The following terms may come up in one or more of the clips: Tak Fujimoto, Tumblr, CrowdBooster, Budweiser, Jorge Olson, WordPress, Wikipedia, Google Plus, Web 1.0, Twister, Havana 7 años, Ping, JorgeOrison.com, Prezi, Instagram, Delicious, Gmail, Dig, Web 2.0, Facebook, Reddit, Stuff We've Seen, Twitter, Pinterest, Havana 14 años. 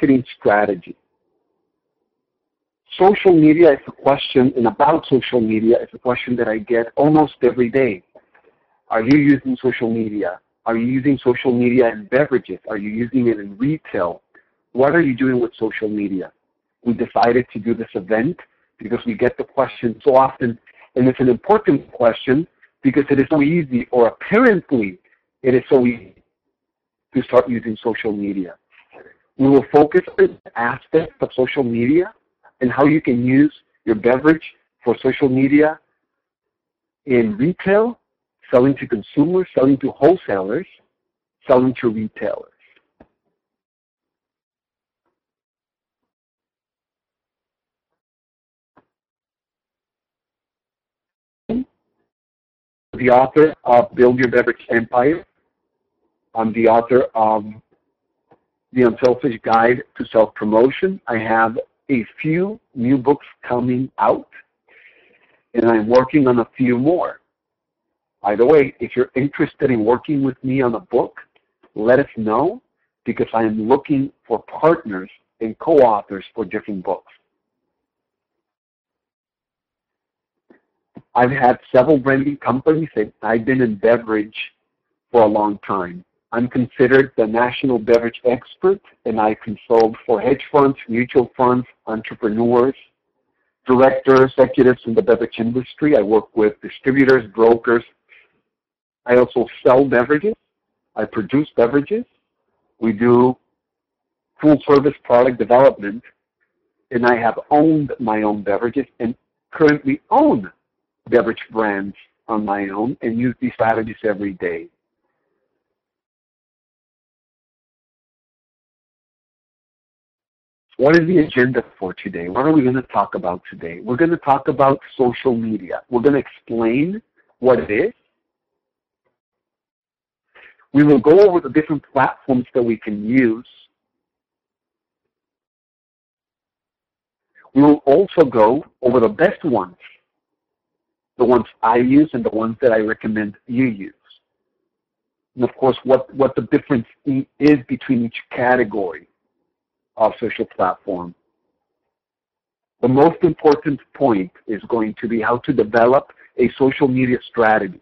marketing strategy. Social media is a question, and about social media is a question that I get almost every day. Are you using social media? Are you using social media in beverages? Are you using it in retail? What are you doing with social media? We decided to do this event because we get the question so often, and it's an important question because it is so easy, or apparently it is so easy to start using social media. We will focus on aspects of social media and how you can use your beverage for social media in retail, selling to consumers, selling to wholesalers, selling to retailers. The author of Build Your Beverage Empire. I'm the author of The Unselfish Guide to Self-Promotion. I have a few new books coming out, and I'm working on a few more. By the way, if you're interested in working with me on a book, let us know, because I am looking for partners and co-authors for different books. I've had several branding companies, and I've been in beverage for a long time. I'm considered the national beverage expert, and I consult for hedge funds, mutual funds, entrepreneurs, directors, executives in the beverage industry. I work with distributors, brokers. I also sell beverages. I produce beverages. We do full-service product development, and I have owned my own beverages and currently own beverage brands on my own and use these strategies every day. What is the agenda for today? What are we going to talk about today? We're going to talk about social media. We're going to explain what it is. We will go over the different platforms that we can use. We will also go over the best ones, the ones I use and the ones that I recommend you use. And of course, what the difference is between each category of social platform. The most important point is going to be how to develop a social media strategy.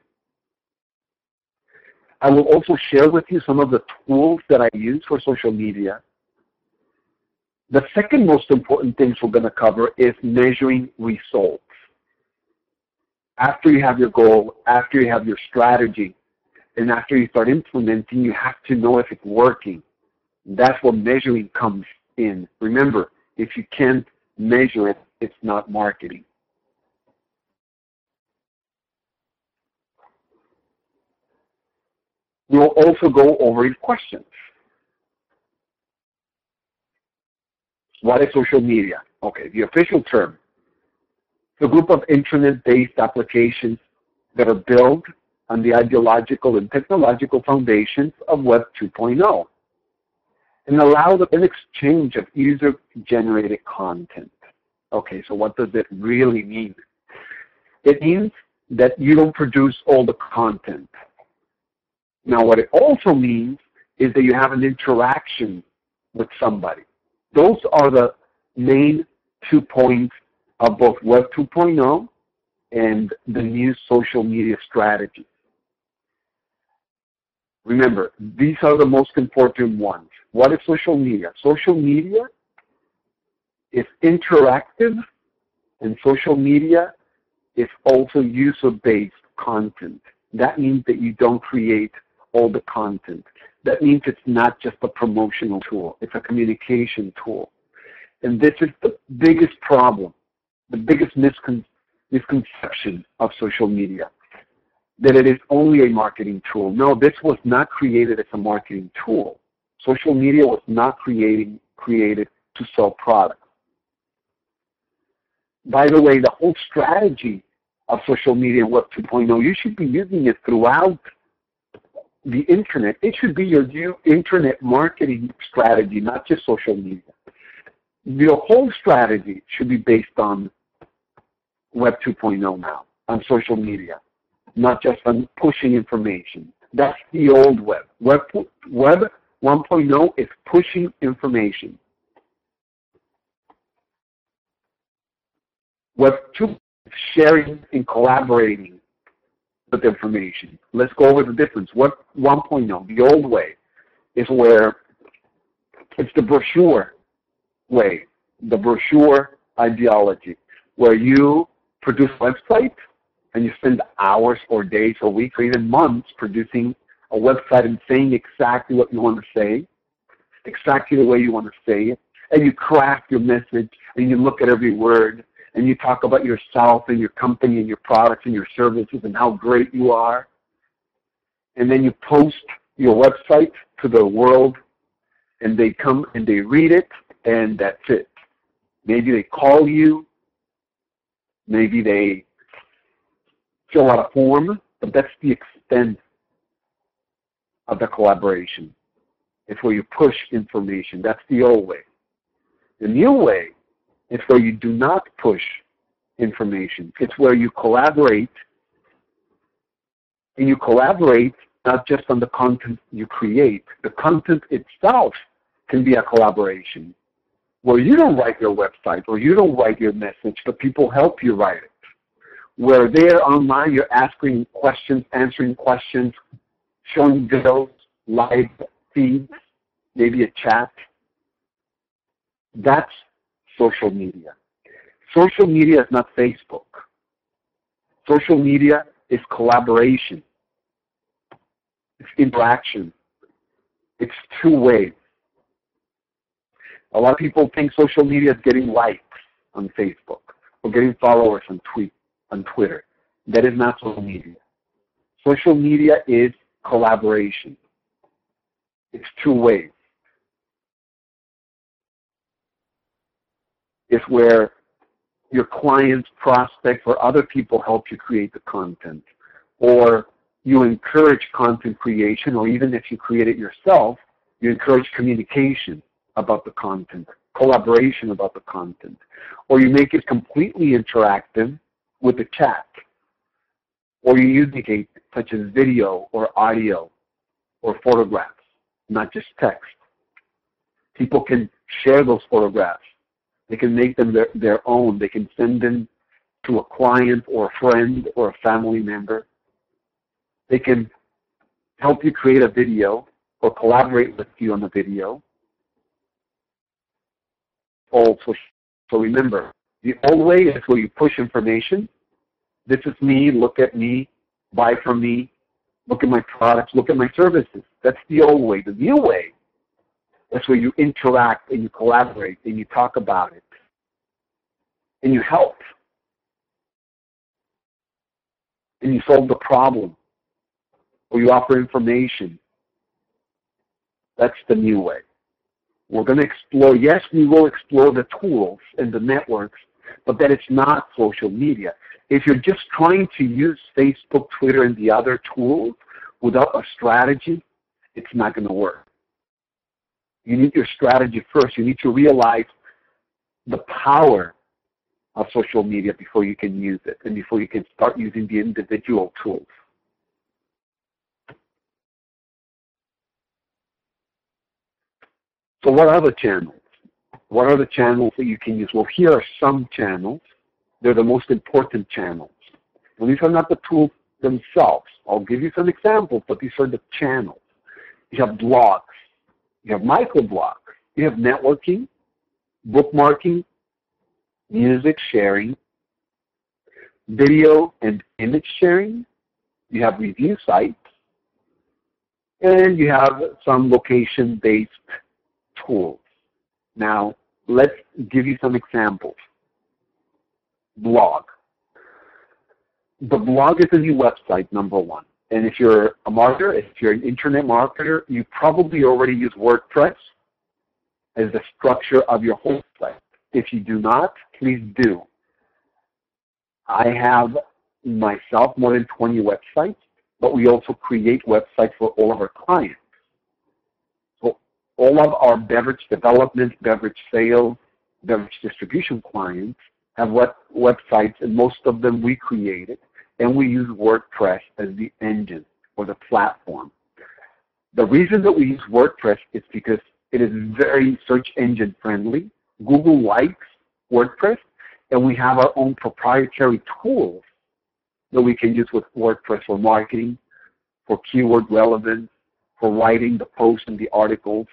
I will also share with you some of the tools that I use for social media. The second most important things we're going to cover is measuring results. After you have your goal, after you have your strategy, and after you start implementing, you have to know if it's working. That's where measuring comes in. Remember, if you can't measure it, it's not marketing. We'll also go over your questions. What is social media? Okay, the official term. It's a group of internet-based applications that are built on the ideological and technological foundations of Web 2.0. and allow an exchange of user-generated content. Okay, so what does it really mean? It means that you don't produce all the content. Now, what it also means is that you have an interaction with somebody. Those are the main 2 points of both Web 2.0 and the new social media strategy. Remember, these are the most important ones. What is social media? Social media is interactive, and social media is also user-based content. That means that you don't create all the content. That means it's not just a promotional tool. It's a communication tool. And this is the biggest problem, the biggest misconception of social media, that it is only a marketing tool. No, this was not created as a marketing tool. Social media was not created to sell products. By the way, the whole strategy of social media and Web 2.0, you should be using it throughout the internet. It should be your new internet marketing strategy, not just social media. Your whole strategy should be based on Web 2.0 now, on social media, not just on pushing information. That's the old web. Web 1.0 is pushing information. Web 2.0 is sharing and collaborating with information. Let's go over the difference. Web 1.0, the old way, is where it's the brochure way, the brochure ideology, where you produce a website and you spend hours or days or weeks or even months producing a website and saying exactly what you want to say, exactly the way you want to say it, and you craft your message and you look at every word and you talk about yourself and your company and your products and your services and how great you are, and then you post your website to the world and they come and they read it and that's it. Maybe they call you, maybe they fill out a form, but that's the extent of the collaboration. It's where you push information. That's the old way. The new way is where you do not push information. It's where you collaborate, and you collaborate not just on the content you create. The content itself can be a collaboration, where you don't write your website or you don't write your message, but people help you write it. Where they're online, you're asking questions, answering questions, showing videos, live feeds, maybe a chat. That's social media. Social media is not Facebook. Social media is collaboration. It's interaction. It's two-way. A lot of people think social media is getting likes on Facebook or getting followers on Twitter. That is not social media. Social media is collaboration. It's two ways. It's where your clients, prospects, or other people help you create the content, or you encourage content creation, or even if you create it yourself, you encourage communication about the content, collaboration about the content, or you make it completely interactive with a chat, or you indicate such as video or audio or photographs, not just text. People can share those photographs. They can make them their own. They can send them to a client or a friend or a family member. They can help you create a video or collaborate with you on the video. Also, so remember, the old way is where you push information. This is me, look at me, buy from me, look at my products, look at my services. That's the old way. The new way, that's where you interact and you collaborate and you talk about it and you help and you solve the problem or you offer information. That's the new way. We're going to explore, yes, we will explore the tools and the networks, but that it's not social media. If you're just trying to use Facebook, Twitter, and the other tools without a strategy, it's not going to work. You need your strategy first. You need to realize the power of social media before you can use it and before you can start using the individual tools. So what are the channels? What are the channels that you can use? Well, here are some channels. They're the most important channels. And these are not the tools themselves. I'll give you some examples, but these are the channels. You have blogs. You have microblogs. You have networking, bookmarking, music sharing, video and image sharing. You have review sites. And you have some location-based tools. Now, let's give you some examples. Blog. The blog is a new website, number one. And if you're a marketer, if you're an internet marketer, you probably already use WordPress as the structure of your whole site. If you do not, please do. I have myself more than 20 websites, but we also create websites for all of our clients. All of our beverage development, beverage sales, beverage distribution clients have websites, and most of them we created, and we use WordPress as the engine or the platform. The reason that we use WordPress is because it is very search engine friendly. Google likes WordPress, and we have our own proprietary tools that we can use with WordPress for marketing, for keyword relevance, for writing the posts and the articles,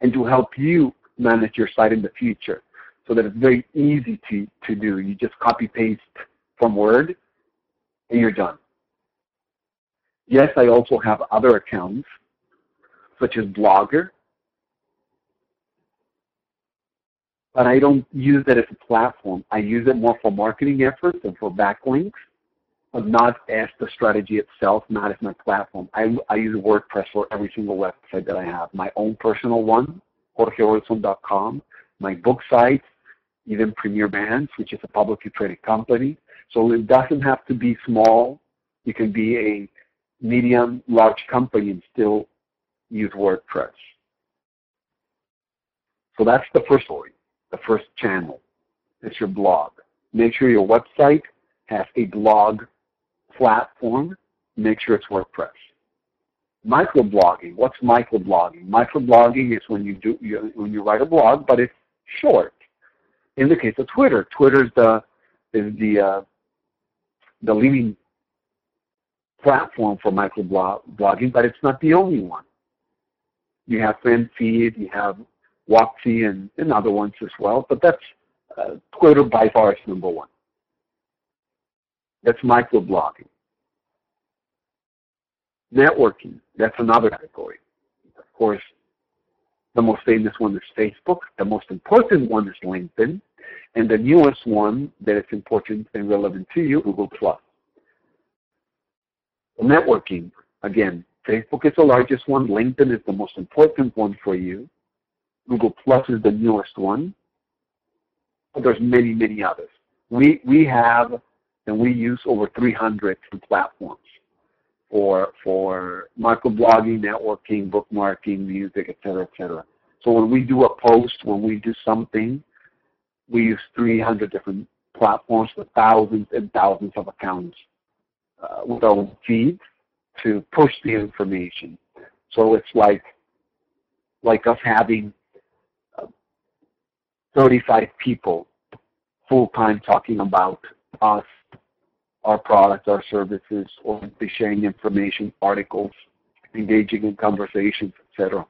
and to help you manage your site in the future so that it's very easy to do. You just copy paste from Word and you're done. Yes, I also have other accounts such as Blogger, but I don't use it as a platform. I use it more for marketing efforts and for backlinks, but not as the strategy itself, not as my platform. I use WordPress for every single website that I have. My own personal one, JorgeOrison.com, my book site, even Premier Brands, which is a publicly traded company. So it doesn't have to be small. You can be a medium, large company and still use WordPress. So that's the first story, the first channel. It's your blog. Make sure your website has a blog platform, make sure it's WordPress. Microblogging. What's microblogging? Microblogging is when you write a blog, but it's short. In the case of Twitter, Twitter is the leading platform for microblogging, but it's not the only one. You have FanFeed, you have Wapti, and other ones as well, but that's Twitter by far is number one. That's microblogging. Networking, that's another category. Of course, the most famous one is Facebook, the most important one is LinkedIn, and the newest one that is important and relevant to you, Google Plus. Networking, again, Facebook is the largest one, LinkedIn is the most important one for you, Google Plus is the newest one, but there's many, many others. We have and we use over 300 platforms for microblogging, networking, bookmarking, music, etc., etc. So when we do a post, when we do something, we use 300 different platforms with thousands and thousands of accounts with our feed to push the information. So it's like us having 35 people full-time talking about us, our products, our services, or sharing information, articles, engaging in conversations, etc.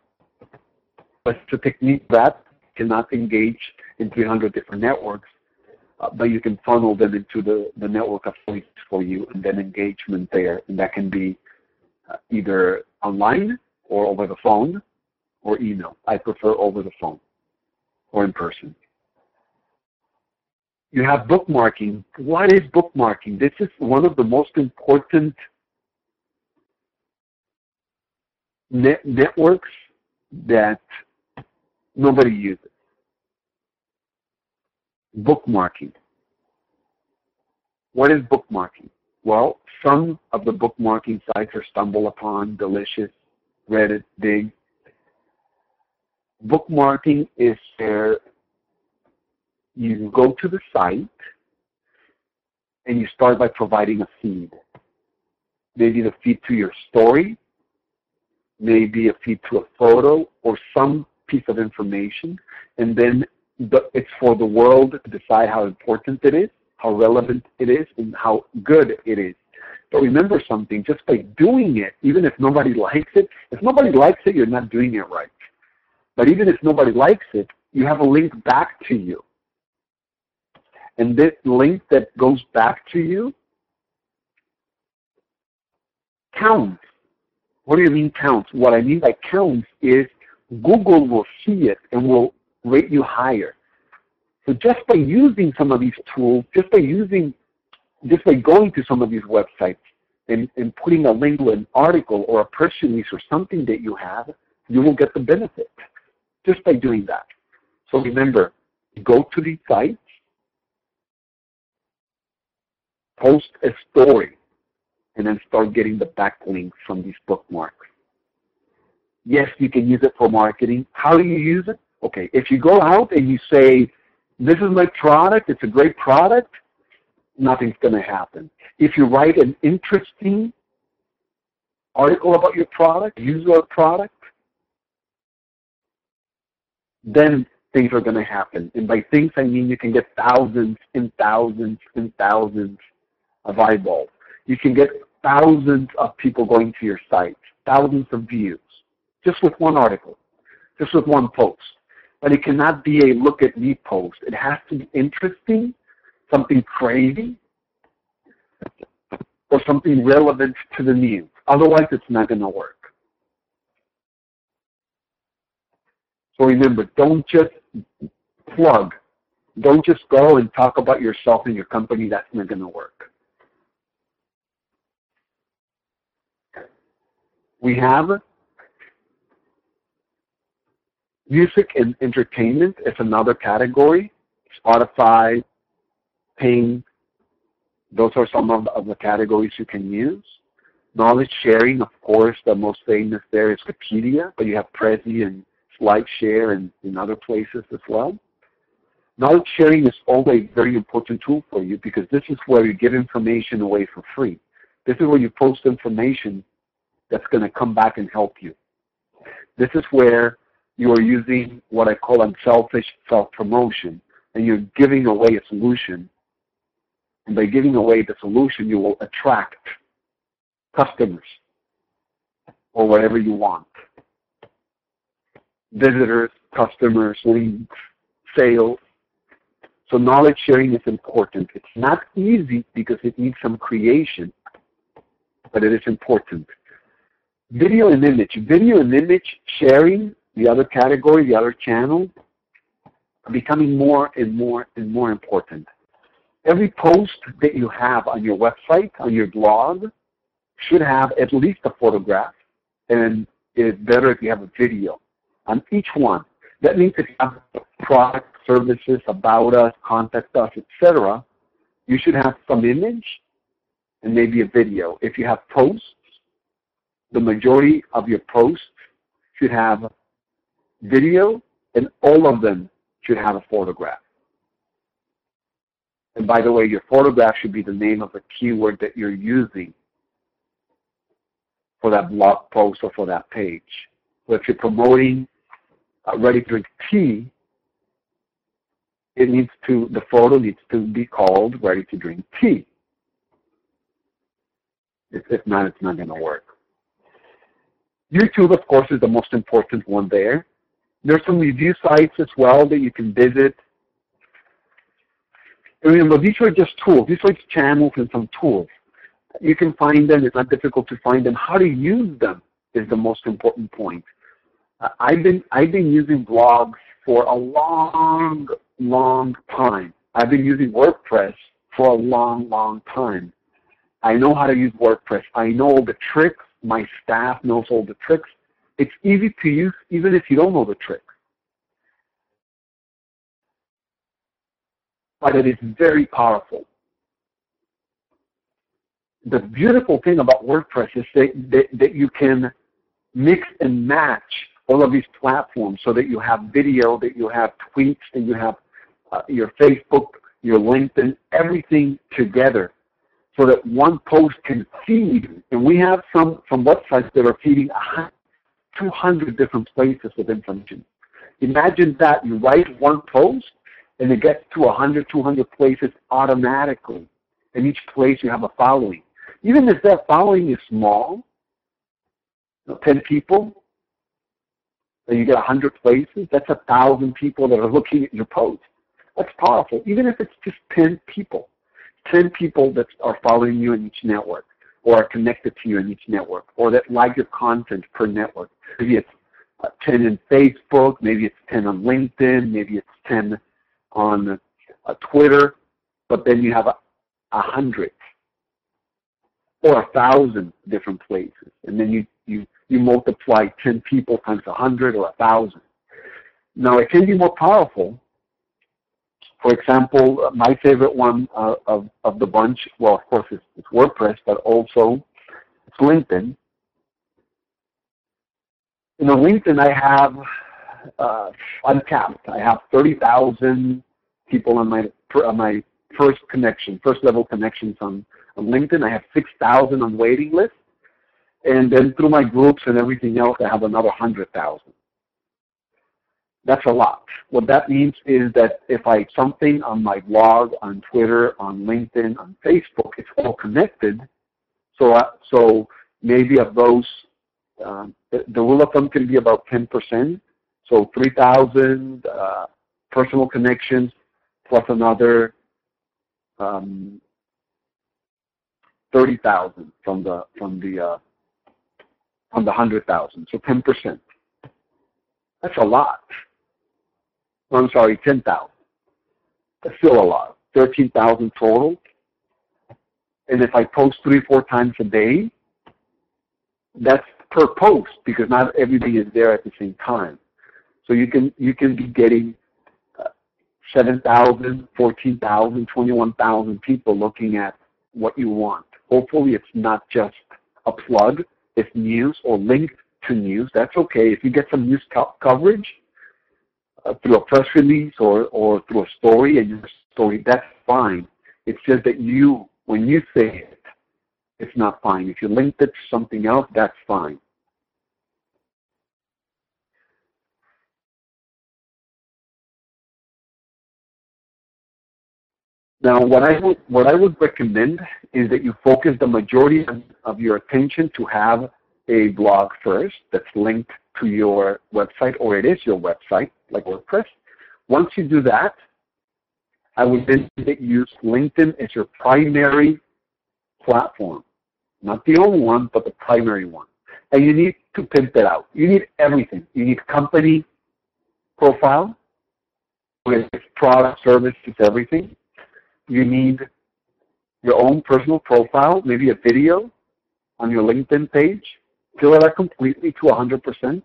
But it's a technique that cannot engage in 300 different networks, but you can funnel them into the network of choice for you and then engagement there. And that can be either online or over the phone or email. I prefer over the phone or in person. You have bookmarking. What is bookmarking? This is one of the most important networks that nobody uses. Bookmarking. What is bookmarking? Well, some of the bookmarking sites are StumbleUpon, Delicious, Reddit, Dig. Bookmarking is their you go to the site and you start by providing a feed. Maybe the feed to your story, maybe a feed to a photo or some piece of information, and then it's for the world to decide how important it is, how relevant it is, and how good it is. But remember something, just by doing it, even if nobody likes it, you're not doing it right. But even if nobody likes it, you have a link back to you. And this link that goes back to you counts. What do you mean counts? What I mean by counts is Google will see it and will rate you higher. So just by using some of these tools, just by going to some of these websites and putting a link to an article or a press release or something that you have, you will get the benefit just by doing that. So remember, go to the site, post a story, and then start getting the backlinks from these bookmarks. Yes, you can use it for marketing. How do you use it? Okay, if you go out and you say, this is my product, it's a great product, nothing's going to happen. If you write an interesting article about your product, use your product, then things are going to happen. And by things, I mean you can get thousands and thousands and thousands of eyeballs. You can get thousands of people going to your site, thousands of views, just with one article, just with one post. But it cannot be a look at me post. It has to be interesting, something crazy, or something relevant to the news. Otherwise, it's not going to work. So remember, don't just plug. Don't just go and talk about yourself and your company. That's not going to work. We have music and entertainment is another category. Spotify, Ping, those are some of the categories you can use. Knowledge sharing, of course, the most famous there is Wikipedia, but you have Prezi and SlideShare and in other places as well. Knowledge sharing is always a very important tool for you because this is where you give information away for free. This is where you post information that's going to come back and help you. This is where you are using what I call unselfish self-promotion, and you're giving away a solution. And by giving away the solution, you will attract customers or whatever you want. Visitors, customers, leads, sales. So knowledge sharing is important. It's not easy because it needs some creation, but it is important. Video and image. Video and image sharing, the other category, the other channel, are becoming more and more and more important. Every post that you have on your website, on your blog, should have at least a photograph, and it's better if you have a video on each one. That means if you have product, services, about us, contact us, etc., you should have some image and maybe a video. If you have posts, the majority of your posts should have video, and all of them should have a photograph. And by the way, your photograph should be the name of the keyword that you're using for that blog post or for that page. So if you're promoting ready-to-drink tea, the photo needs to be called ready-to-drink tea. If not, it's not going to work. YouTube, of course, is the most important one there. There's some review sites as well that you can visit. And remember, these are just tools. These are just channels and some tools. You can find them. It's not difficult to find them. How to use them is the most important point. I've been using blogs for a long, long time. I've been using WordPress for a long, long time. I know how to use WordPress. I know all the tricks. My staff knows all the tricks. It's easy to use even if you don't know the tricks. But it is very powerful. The beautiful thing about WordPress is that you can mix and match all of these platforms so that you have video, that you have tweets, and you have your Facebook, your LinkedIn, everything together, so that one post can feed. And we have some websites that are feeding 200 different places with information. Imagine that you write one post and it gets to 100, 200 places automatically. In each place you have a following. Even if that following is small, 10 people, and you get 100 places, that's 1,000 people that are looking at your post. That's powerful, even if it's just 10 people. 10 people that are following you in each network, or are connected to you in each network, or that like your content per network. Maybe it's 10 in Facebook, maybe it's 10 on LinkedIn, maybe it's 10 on Twitter, but then you have 100 or 1,000 different places. And then you multiply 10 people times 100 or 1,000. Now, it can be more powerful. For example, my favorite one of the bunch, well, of course, it's WordPress, but also it's LinkedIn. In LinkedIn, I have uncapped. I have 30,000 people on my first connection, first level connections on LinkedIn. I have 6,000 on waiting list, and then through my groups and everything else, I have another 100,000. That's a lot. What that means is that if I something on my blog, on Twitter, on LinkedIn, on Facebook, it's all connected. So maybe of those, the rule of thumb can be about 10%. So 3,000 personal connections plus another 30,000 from the 100,000. So 10%. That's a lot. I'm sorry, 10,000. That's still a lot. 13,000 total. And if I post 3 or 4 times a day, that's per post because not everything is there at the same time. So you can be getting 7,000, 14,000, 21,000 people looking at what you want. Hopefully it's not just a plug. It's news or linked to news. That's okay. If you get some news coverage through a press release or through a story and your story, that's fine. It's just that you, when you say it, it's not fine. If you linked it to something else, that's fine. Now, what I would recommend is that you focus the majority of your attention to have a blog first that's linked to your website, or it is your website, like WordPress. Once you do that, I would then use LinkedIn as your primary platform. Not the only one, but the primary one. And you need to pimp it out. You need everything. You need company profile with product, services, everything. You need your own personal profile, maybe a video on your LinkedIn page. Fill it out completely to 100%.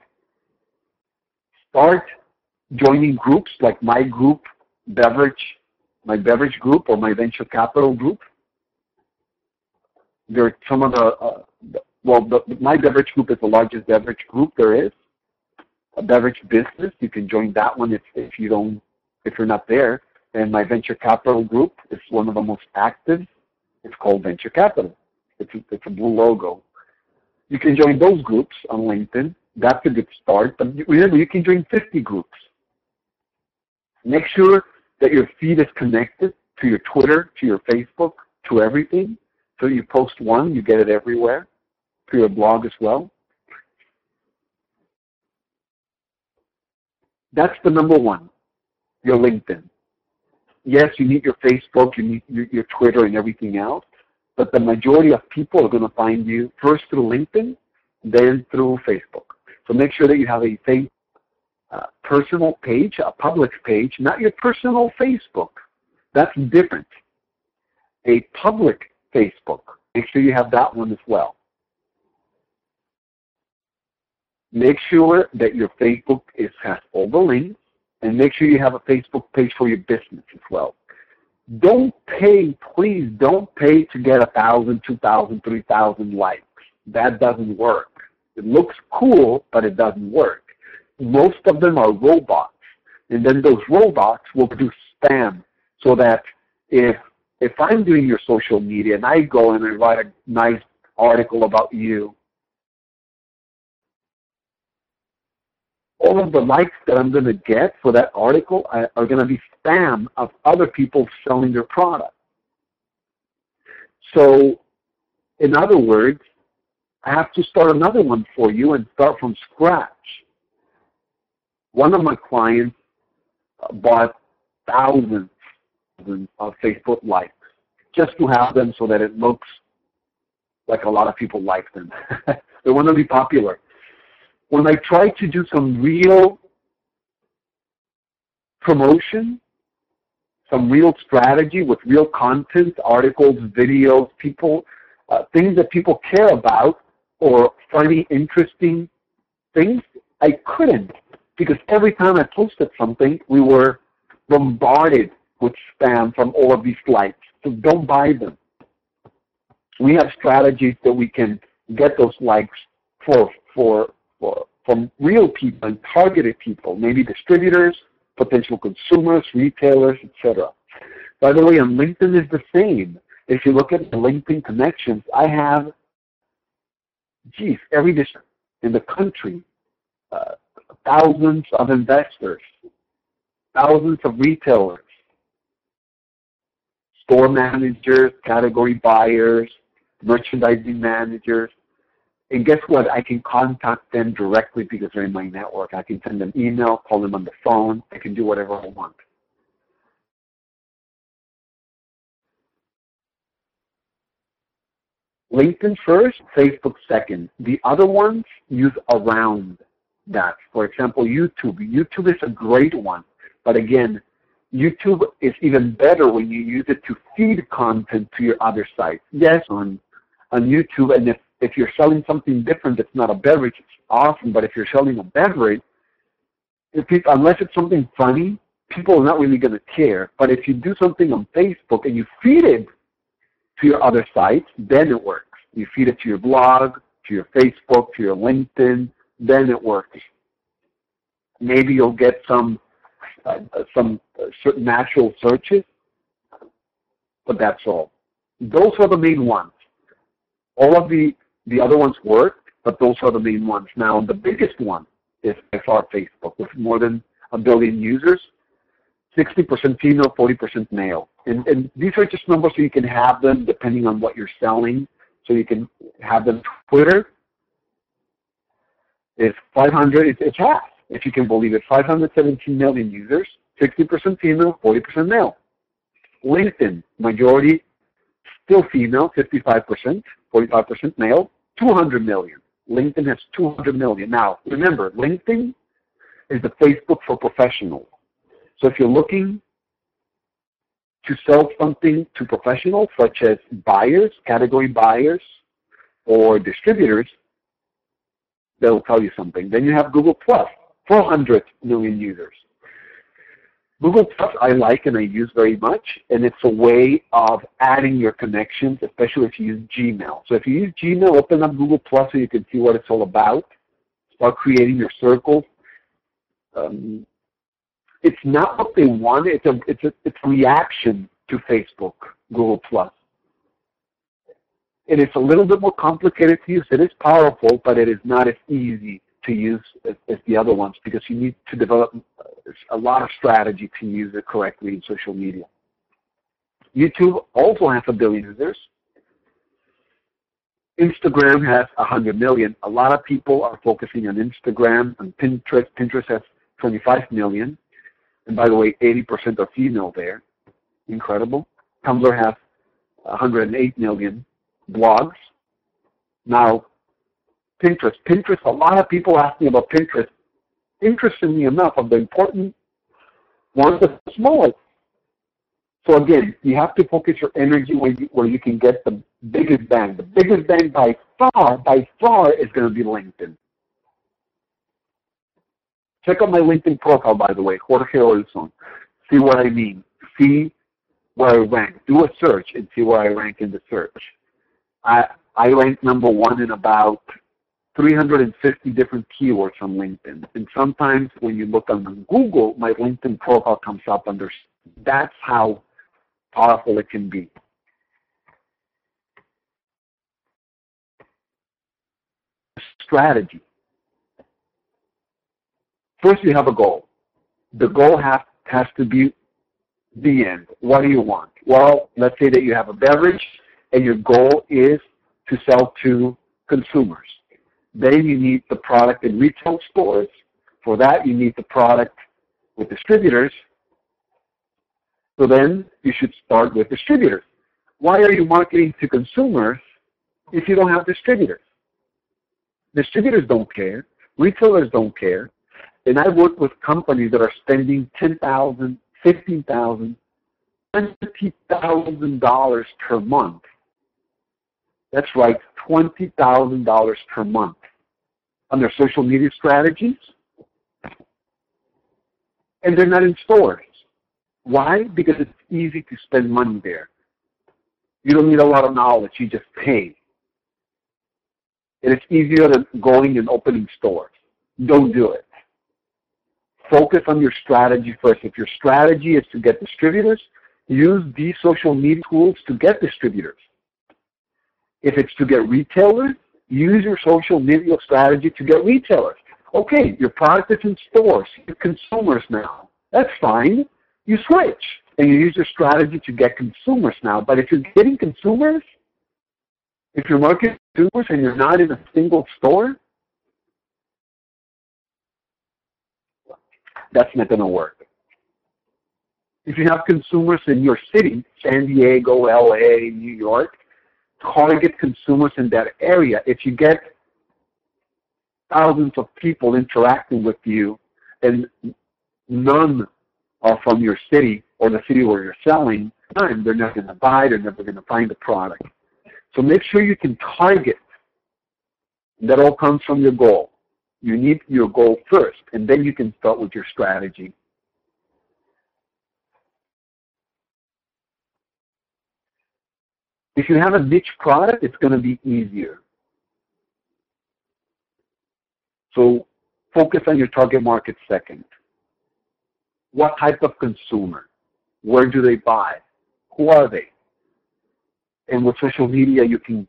Start joining groups like my group, my beverage group, or my venture capital group. There are some of my beverage group is the largest beverage group there is. A beverage business, you can join that one if you're not there. And my venture capital group is one of the most active. It's called Venture Capital. It's a blue logo. You can join those groups on LinkedIn. That's a good start. But remember, you can join 50 groups. Make sure that your feed is connected to your Twitter, to your Facebook, to everything. So you post one, you get it everywhere, to your blog as well. That's the number one, your LinkedIn. Yes, you need your Facebook, you need your Twitter and everything else, but the majority of people are going to find you first through LinkedIn, then through Facebook. So make sure that you have a personal page, a public page, not your personal Facebook. That's different. A public Facebook. Make sure you have that one as well. Make sure that your Facebook has all the links. And make sure you have a Facebook page for your business as well. Don't pay, please don't pay to get 1,000, 2,000, 3,000 likes. That doesn't work. It looks cool, but it doesn't work. Most of them are robots. And then those robots will produce spam so that if I'm doing your social media and I go and I write a nice article about you, all of the likes that I'm going to get for that article are going to be spam of other people selling their product. So, in other words, I have to start another one for you and start from scratch. One of my clients bought thousands of Facebook likes just to have them so that it looks like a lot of people like them. They want to be popular. When I try to do some real promotion, some real strategy with real content, articles, videos, people, things that people care about or funny, interesting things, I couldn't because every time I posted something, we were bombarded with spam from all of these likes. So don't buy them. We have strategies that we can get those likes from real people and targeted people, maybe distributors, potential consumers, retailers, etc. By the way, on LinkedIn is the same. If you look at the LinkedIn connections, I have, every district in the country thousands of investors, thousands of retailers, store managers, category buyers, merchandising managers. And guess what? I can contact them directly because they're in my network. I can send them email, call them on the phone. I can do whatever I want. LinkedIn first, Facebook second. The other ones use around that. For example, YouTube. YouTube is a great one. But again, YouTube is even better when you use it to feed content to your other sites. Yes, on YouTube, and if you're selling something different that's not a beverage, it's awesome. But if you're selling a beverage, unless it's something funny, people are not really going to care. But if you do something on Facebook and you feed it to your other sites, then it works. You feed it to your blog, to your Facebook, to your LinkedIn, then it works. Maybe you'll get some certain natural searches, but that's all. Those are the main ones. All of the other ones work, but those are the main ones. Now, the biggest one is by far Facebook, with more than 1 billion users, 60% female, 40% male. And these are just numbers, so you can have them depending on what you're selling. So you can have them. Twitter is 500, it's half, if you can believe it, 517 million users, 60% female, 40% male. LinkedIn, majority still female, 55%, 45% male, 200 million. LinkedIn has 200 million. Now, remember, LinkedIn is the Facebook for professionals. So if you're looking to sell something to professionals, such as buyers, category buyers, or distributors, they'll tell you something. Then you have Google Plus, 400 million users. Google Plus I like and I use very much, and it's a way of adding your connections, especially if you use Gmail. So if you use Gmail, open up Google Plus so you can see what it's all about. Start creating your circles. It's not what they want. It's a reaction to Facebook, Google Plus. It is a little bit more complicated to use. It is powerful, but it is not as easy to use as the other ones because you need to develop a lot of strategy to use it correctly in social media. YouTube also has 1 billion users. Instagram has 100 million. A lot of people are focusing on Instagram and Pinterest. Pinterest has 25 million. And by the way, 80% are female there. Incredible. Tumblr has 108 million blogs. Now, Pinterest. Pinterest, a lot of people ask me about Pinterest. Interestingly enough, of the important ones, the smallest. So again, you have to focus your energy where you can get the biggest bang. The biggest bang by far is going to be LinkedIn. Check out my LinkedIn profile, by the way, Jorge Olson. See what I mean. See where I rank. Do a search and see where I rank in the search. I rank number one in about 350 different keywords on LinkedIn. And sometimes when you look on Google, my LinkedIn profile comes up under. That's how powerful it can be. Strategy. First, you have a goal. The goal has to be the end. What do you want? Well, let's say that you have a beverage and your goal is to sell to consumers. Then you need the product in retail stores. For that, you need the product with distributors. So then you should start with distributors. Why are you marketing to consumers if you don't have distributors? Distributors don't care. Retailers don't care. And I work with companies that are spending $10,000, $15,000, $20,000 per month. That's right, $20,000 per month on their social media strategies. And they're not in stores. Why? Because it's easy to spend money there. You don't need a lot of knowledge. You just pay. And it's easier than going and opening stores. Don't do it. Focus on your strategy first. If your strategy is to get distributors, use these social media tools to get distributors. If it's to get retailers, use your social media strategy to get retailers. okay, your product is in stores, your consumers now. That's fine. You switch and you use your strategy to get consumers now. But if you're getting consumers, if you're marketing consumers and you're not in a single store, that's not going to work. If you have consumers in your city, San Diego, LA, New York, target consumers in that area. If you get thousands of people interacting with you and none are from your city or the city where you're selling, they're not going to buy, they're never going to find the product. So make sure you can target. That all comes from your goal. You need your goal first, and then you can start with your strategy. If you have a niche product, it's going to be easier. So focus on your target market second. What type of consumer? Where do they buy? Who are they? And with social media, you can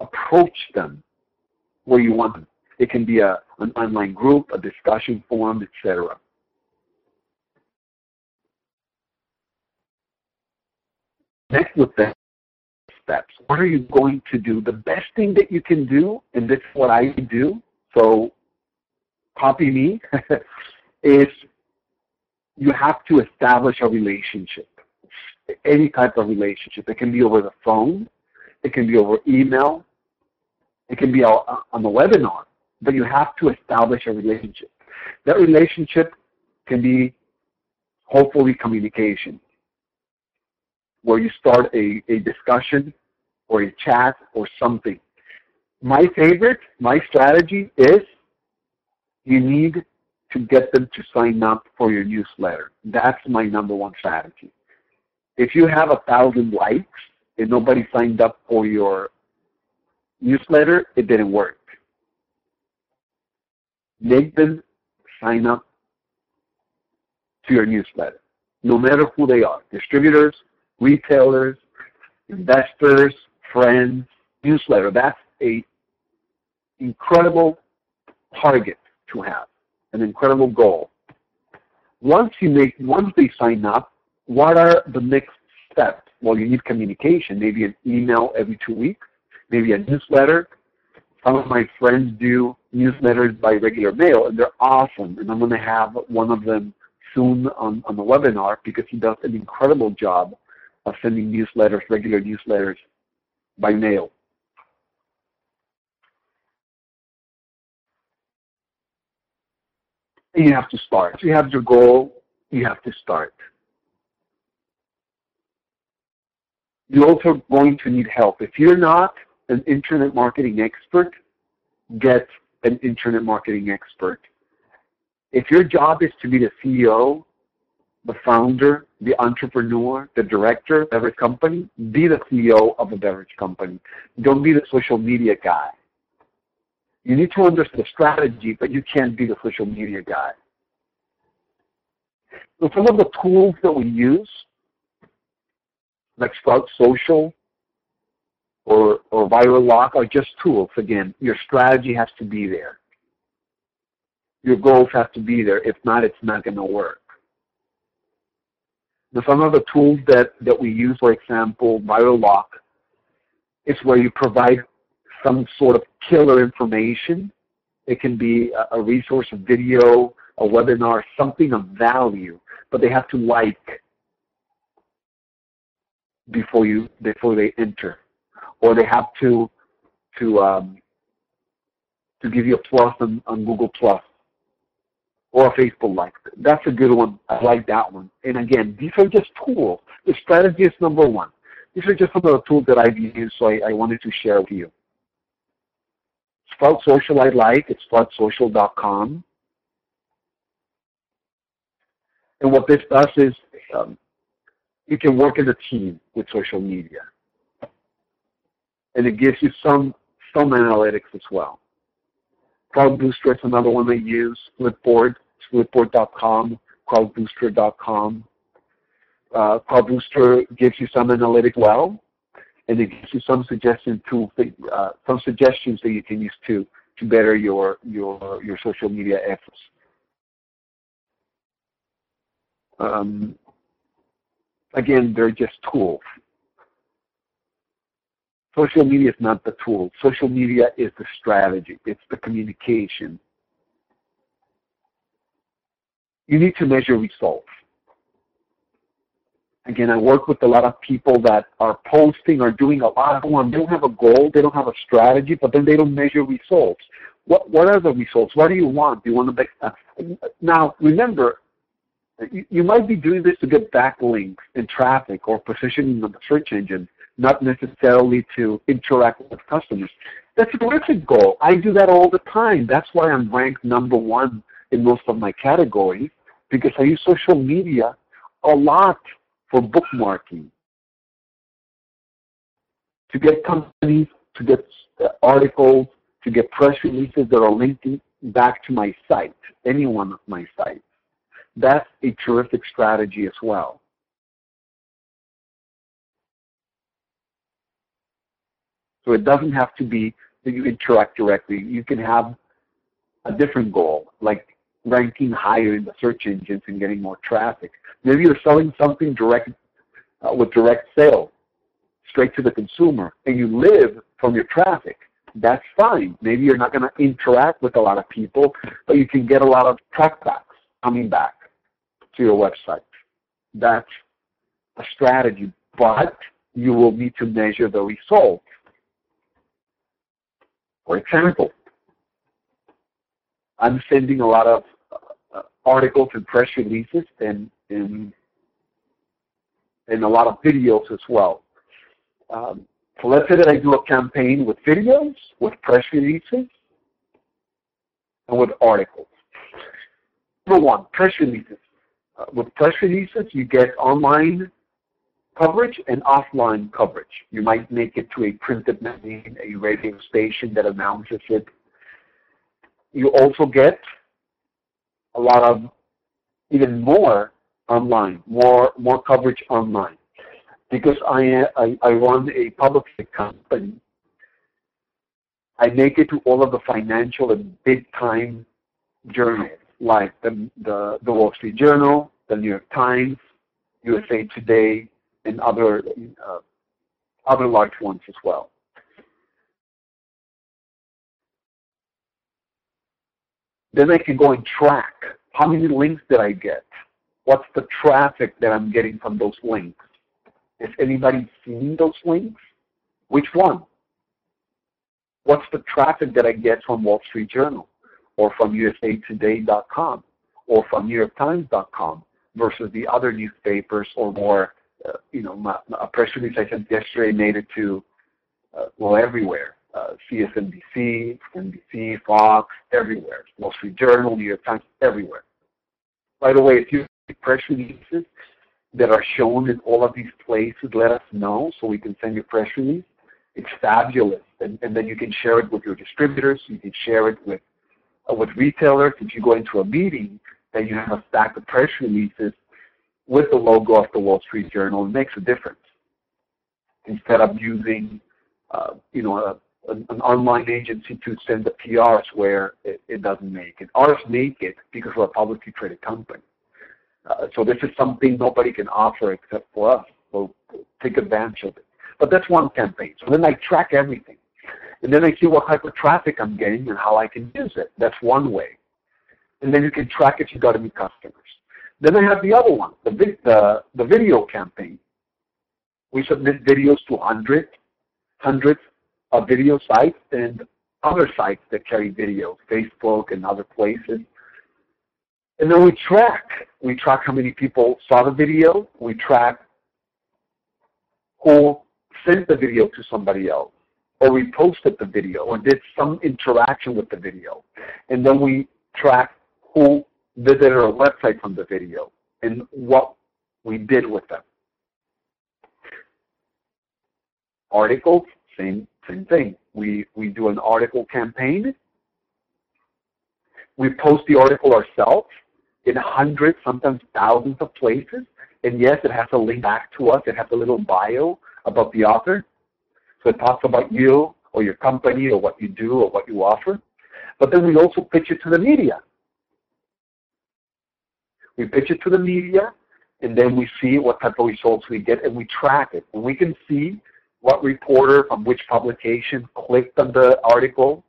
approach them where you want them. It can be an online group, a discussion forum, etc. Next with the steps. What are you going to do? The best thing that you can do, and this is what I do, so copy me, is you have to establish a relationship, any type of relationship. It can be over the phone. It can be over email. It can be on the webinar. But you have to establish a relationship. That relationship can be, hopefully, communication, where you start a discussion or a chat or something. My favorite, my strategy is you need to get them to sign up for your newsletter. That's my #1 strategy. If you have 1,000 likes and nobody signed up for your newsletter, it didn't work. Make them sign up to your newsletter, no matter who they are, distributors, retailers, investors, friends, newsletter. That's an incredible target to have, an incredible goal. Once they sign up, what are the next steps? Well, you need communication, maybe an email every 2 weeks, maybe a newsletter. Some of my friends do newsletters by regular mail, and they're awesome. And I'm going to have one of them soon on the webinar because he does an incredible job of sending newsletters, regular newsletters by mail. And you have to start. You have your goal. You have to start. You're also going to need help. If you're not an internet marketing expert, get an internet marketing expert. If your job is to be the CEO, the founder, the entrepreneur, the director of every company, be the CEO of a beverage company. Don't be the social media guy. You need to understand the strategy, but you can't be the social media guy. So some of the tools that we use, like Sprout Social or Viral Lock, are just tools. Again, your strategy has to be there. Your goals have to be there. If not, it's not going to work. Now, some of the tools that we use, for example, Viral Lock, is where you provide some sort of killer information. It can be a resource, a video, a webinar, something of value, but they have to like before they enter, or they have to give you a plus on Google Plus or a Facebook like. That's a good one. I like that one. And again, these are just tools. The strategy is #1. These are just some of the tools that I've used, so I wanted to share with you. Sprout Social I like. It's SproutSocial.com. And what this does is you can work as a team with social media. And it gives you some analytics as well. CrowdBooster is another one I use. Flipboard, Flipboard.com, CrowdBooster.com. CrowdBooster gives you some analytics well, and it gives you some suggestions that you can use to to better your social media efforts. Again, they're just tools. Social media is not the tool. Social media is the strategy. It's the communication. You need to measure results. Again, I work with a lot of people that are posting or doing a lot of one. They don't have a goal. They don't have a strategy, but then they don't measure results. What are the results? What do you want? Do you want to make, now, remember, you might be doing this to get backlinks and traffic or positioning on the search engine, not necessarily to interact with customers. That's a terrific goal. I do that all the time. That's why I'm ranked number one in most of my categories, because I use social media a lot for bookmarking, to get companies, to get articles, to get press releases that are linking back to my site, any one of my sites. That's a terrific strategy as well. So it doesn't have to be that you interact directly. You can have a different goal, like ranking higher in the search engines and getting more traffic. Maybe you're selling something direct with direct sale, straight to the consumer, and you live from your traffic. That's fine. Maybe you're not going to interact with a lot of people, but you can get a lot of trackbacks coming back to your website. That's a strategy, but you will need to measure the results. For example, I'm sending a lot of articles and press releases and a lot of videos as well. So let's say that I do a campaign with videos, with press releases, and with articles. Number one, press releases. With press releases, you get online coverage and offline coverage. You might make it to a printed magazine, a radio station that announces it. You also get a lot of even more online, more coverage online. Because I run a public company, I make it to all of the financial and big-time journals, like the Wall Street Journal, the New York Times, USA Today, and other large ones as well. Then I can go and track how many links did I get. What's the traffic that I'm getting from those links? Has anybody seen those links? Which one? What's the traffic that I get from Wall Street Journal or from usatoday.com or from NewYorkTimes.com versus the other newspapers or more, a press release I sent yesterday made it to, everywhere. CSNBC, NBC, Fox, everywhere. Wall Street Journal, New York Times, everywhere. By the way, if you have press releases that are shown in all of these places, let us know so we can send you press release. It's fabulous. And then you can share it with your distributors. You can share it with retailers. If you go into a meeting, then you have a stack of press releases with the logo of the Wall Street Journal. It makes a difference. Instead of using, an online agency to send the PRs where it doesn't make it. Ours make it because we're a publicly traded company. So this is something nobody can offer except for us. So take advantage of it. But that's one campaign. So then I track everything. And then I see what type of traffic I'm getting and how I can use it. That's one way. And then you can track if you got any customers. Then I have the other one, the video campaign. We submit videos to hundreds of video sites and other sites that carry video, Facebook and other places. And then we track how many people saw the video, we track who sent the video to somebody else, or reposted the video, or did some interaction with the video. And then we track who visited our website from the video and what we did with them. Articles, same thing. We do an article campaign. We post the article ourselves in hundreds, sometimes thousands of places. And yes, it has a link back to us. It has a little bio about the author. So it talks about you or your company or what you do or what you offer. But then we also pitch it to the media. We pitch it to the media, and then we see what type of results we get, and we track it. And we can see what reporter from which publication clicked on the article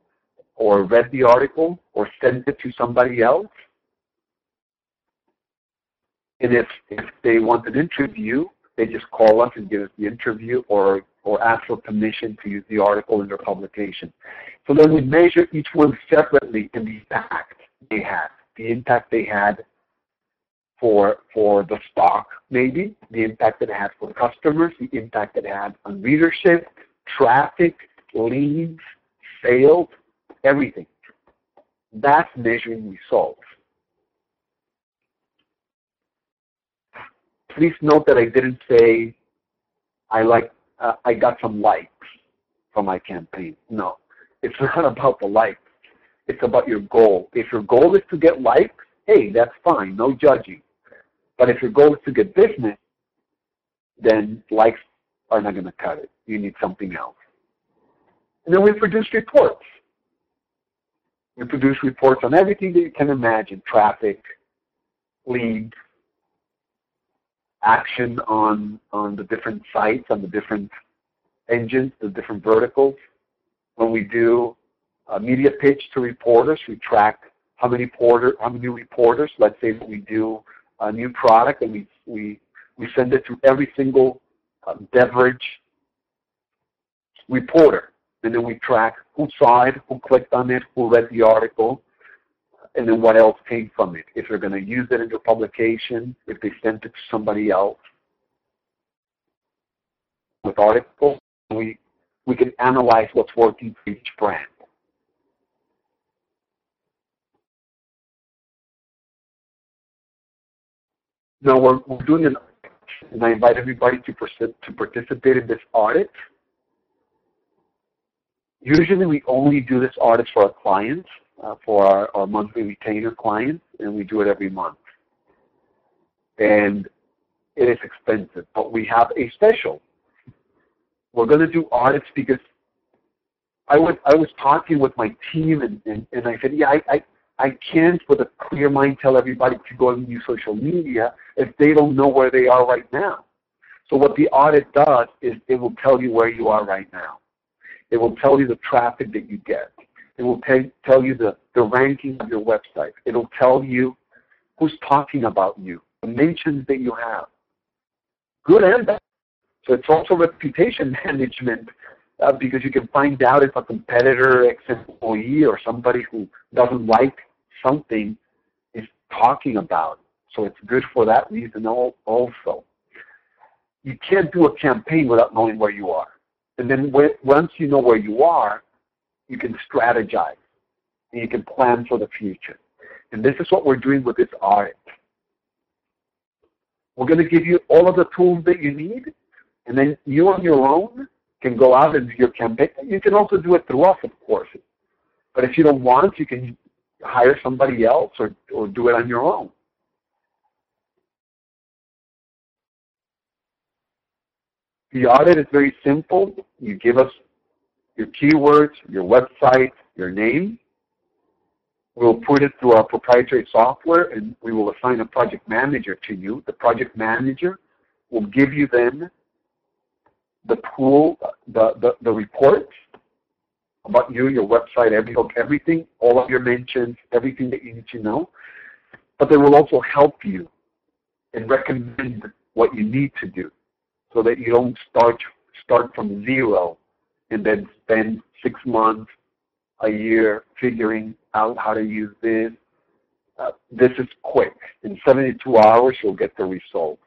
or read the article or sent it to somebody else. And if they want an interview, they just call us and give us the interview or ask for permission to use the article in their publication. So then we measure each one separately and the impact they had for the stock, maybe, the impact that it had for customers, the impact that it had on readership, traffic, leads, sales, everything. That's measuring results. Please note that I didn't say I got some likes from my campaign. No, it's not about the likes. It's about your goal. If your goal is to get likes, hey, that's fine, no judging. But if your goal is to get business, then likes are not going to cut it. You need something else. And then we produce reports. We produce reports on everything that you can imagine: traffic, leads, action on the different sites, on the different engines, the different verticals. When we do a media pitch to reporters, we track how many reporters. Let's say that we do a new product and we send it to every single beverage reporter, and then we track who saw it, who clicked on it, who read the article, and then what else came from it. If they're going to use it in their publication, if they sent it to somebody else with article, we can analyze what's working for each brand. Now we're doing an audit, and I invite everybody to participate in this audit. Usually we only do this audit for our clients, for our monthly retainer clients, and we do it every month. And it is expensive, but we have a special. We're going to do audits because I was talking with my team, and I said, yeah, I can't with a clear mind tell everybody to go and use social media if they don't know where they are right now. So what the audit does is it will tell you where you are right now. It will tell you the traffic that you get. It will tell you the ranking of your website. It will tell you who's talking about you, the mentions that you have, good and bad. So it's also reputation management, because you can find out if a competitor, ex-employee, or somebody who doesn't like something is talking about it. So it's good for that reason also. You can't do a campaign without knowing where you are. And then once you know where you are, you can strategize, and you can plan for the future. And this is what we're doing with this audit. We're going to give you all of the tools that you need, and then you on your own can go out and do your campaign. You can also do it through us, of course. But if you don't want, you can hire somebody else or do it on your own. The audit is very simple. You give us your keywords, your website, your name. We'll put it through our proprietary software, and we will assign a project manager to you. The project manager will give you then the pool, the reports about you, your website, everything, all of your mentions, everything that you need to know. But they will also help you and recommend what you need to do, so that you don't start from zero and then spend 6 months, a year figuring out how to use this. This is quick. In 72 hours, you'll get the results.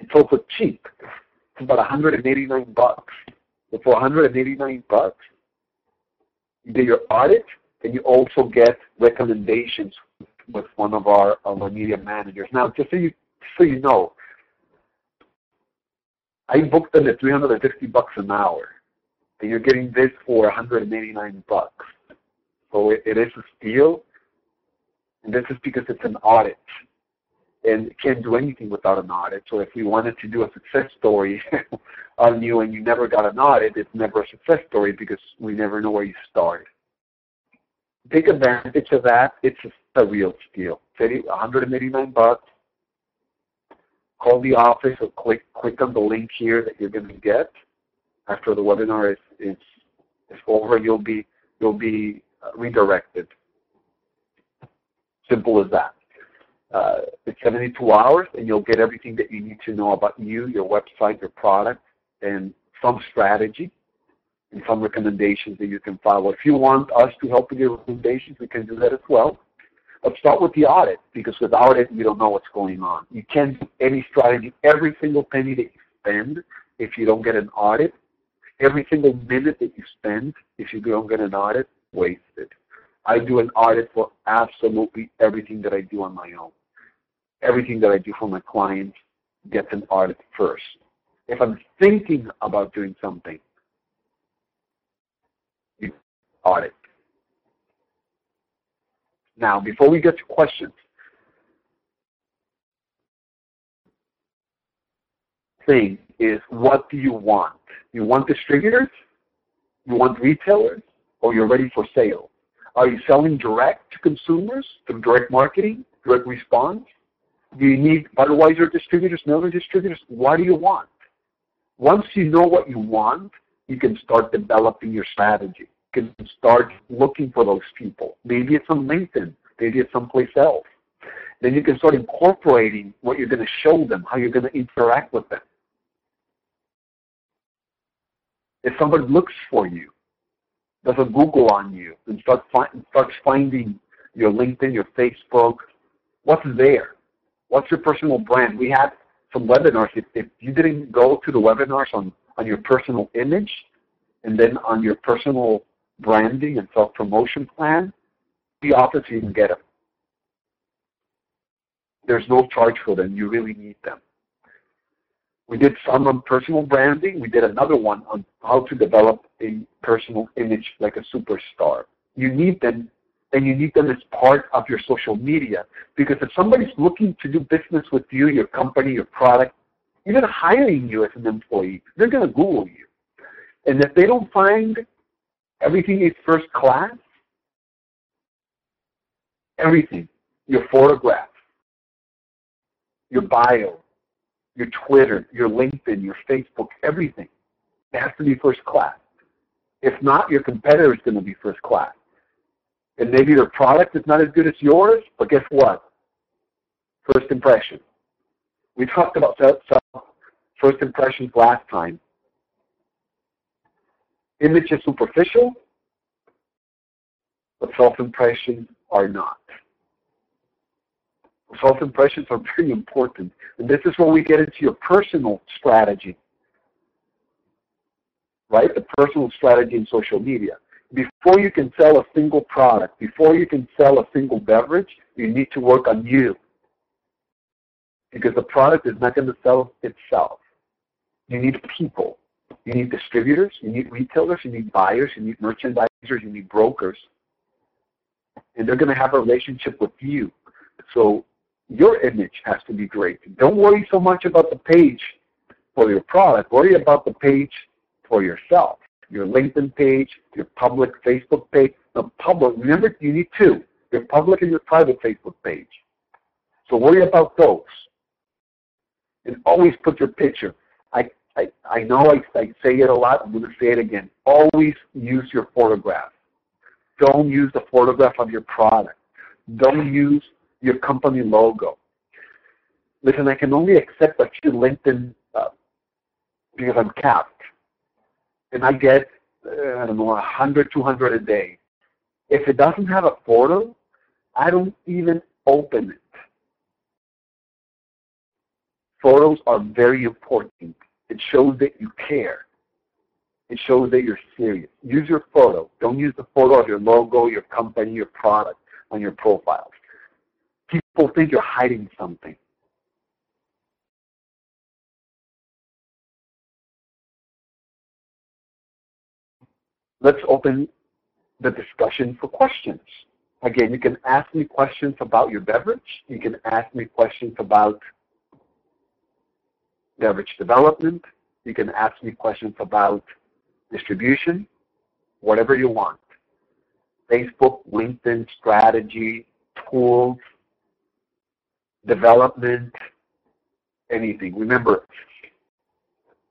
It's also cheap. It's about $189. So for $189, you get your audit, and you also get recommendations with one of our media managers. Now, just so you know, I booked them at $350 an hour, and you're getting this for $189. So it is a steal, and this is because it's an audit, and can't do anything without an audit. So if we wanted to do a success story on you and you never got an audit, it's never a success story because we never know where you started. take advantage of that. It's a real steal. $189. Call the office or click on the link here that you're going to get after the webinar is over. You'll be redirected. Simple as that. It's 72 hours, and you'll get everything that you need to know about you, your website, your product, and some strategy and some recommendations that you can follow. If you want us to help with your recommendations, we can do that as well. Let's start with the audit, because without it, you don't know what's going on. You can't do any strategy. Every single penny that you spend, if you don't get an audit, every single minute that you spend, if you don't get an audit, wasted. I do an audit for absolutely everything that I do on my own. Everything that I do for my clients gets an audit first. If I'm thinking about doing something, you audit. Now, before we get to questions, thing is, what do you want? You want distributors? You want retailers? Or you're ready for sale? Are you selling direct to consumers through direct marketing, direct response? Do you need Budweiser distributors and other distributors? What do you want? Once you know what you want, you can start developing your strategy. Can start looking for those people. Maybe it's on LinkedIn. Maybe it's someplace else. Then you can start incorporating what you're going to show them, how you're going to interact with them. If somebody looks for you, does a Google on you, and starts finding your LinkedIn, your Facebook, what's there? What's your personal brand? We had some webinars. If you didn't go to the webinars on your personal image and then on your personal branding and self-promotion plan, the office, you can get them. There's no charge for them. You really need them. We did some on personal branding. We did another one on how to develop a personal image like a superstar. You need them, and you need them as part of your social media, because if somebody's looking to do business with you, your company, your product, even hiring you as an employee, they're going to Google you. And if they don't find everything is first class, everything, your photograph, your bio, your Twitter, your LinkedIn, your Facebook, everything, it has to be first class. If not, your competitor is going to be first class. And maybe their product is not as good as yours, but guess what? First impression. We talked about first impressions last time. Image is superficial, but self-impressions are not. Self-impressions are very important. And this is where we get into your personal strategy, right? The personal strategy in social media. Before you can sell a single product, before you can sell a single beverage, you need to work on you, because the product is not going to sell itself. You need people. You need distributors, you need retailers, you need buyers, you need merchandisers, you need brokers. And they're going to have a relationship with you. So your image has to be great. Don't worry so much about the page for your product. Worry about the page for yourself, your LinkedIn page, your public Facebook page. The public, remember, you need two, your public and your private Facebook page. So worry about those. And always put your picture. I know I say it a lot. I'm going to say it again. Always use your photograph. Don't use the photograph of your product. Don't use your company logo. Listen, I can only accept a few LinkedIn because I'm capped. And I get, I don't know, 100, 200 a day. If it doesn't have a photo, I don't even open it. Photos are very important. It shows that you care. It shows that you're serious. Use your photo. Don't use the photo of your logo, your company, your product on your profiles. People think you're hiding something. Let's open the discussion for questions. Again, you can ask me questions about your beverage. You can ask me questions about beverage development. You can ask me questions about distribution, whatever you want. Facebook, LinkedIn, strategy, tools, development, anything. Remember,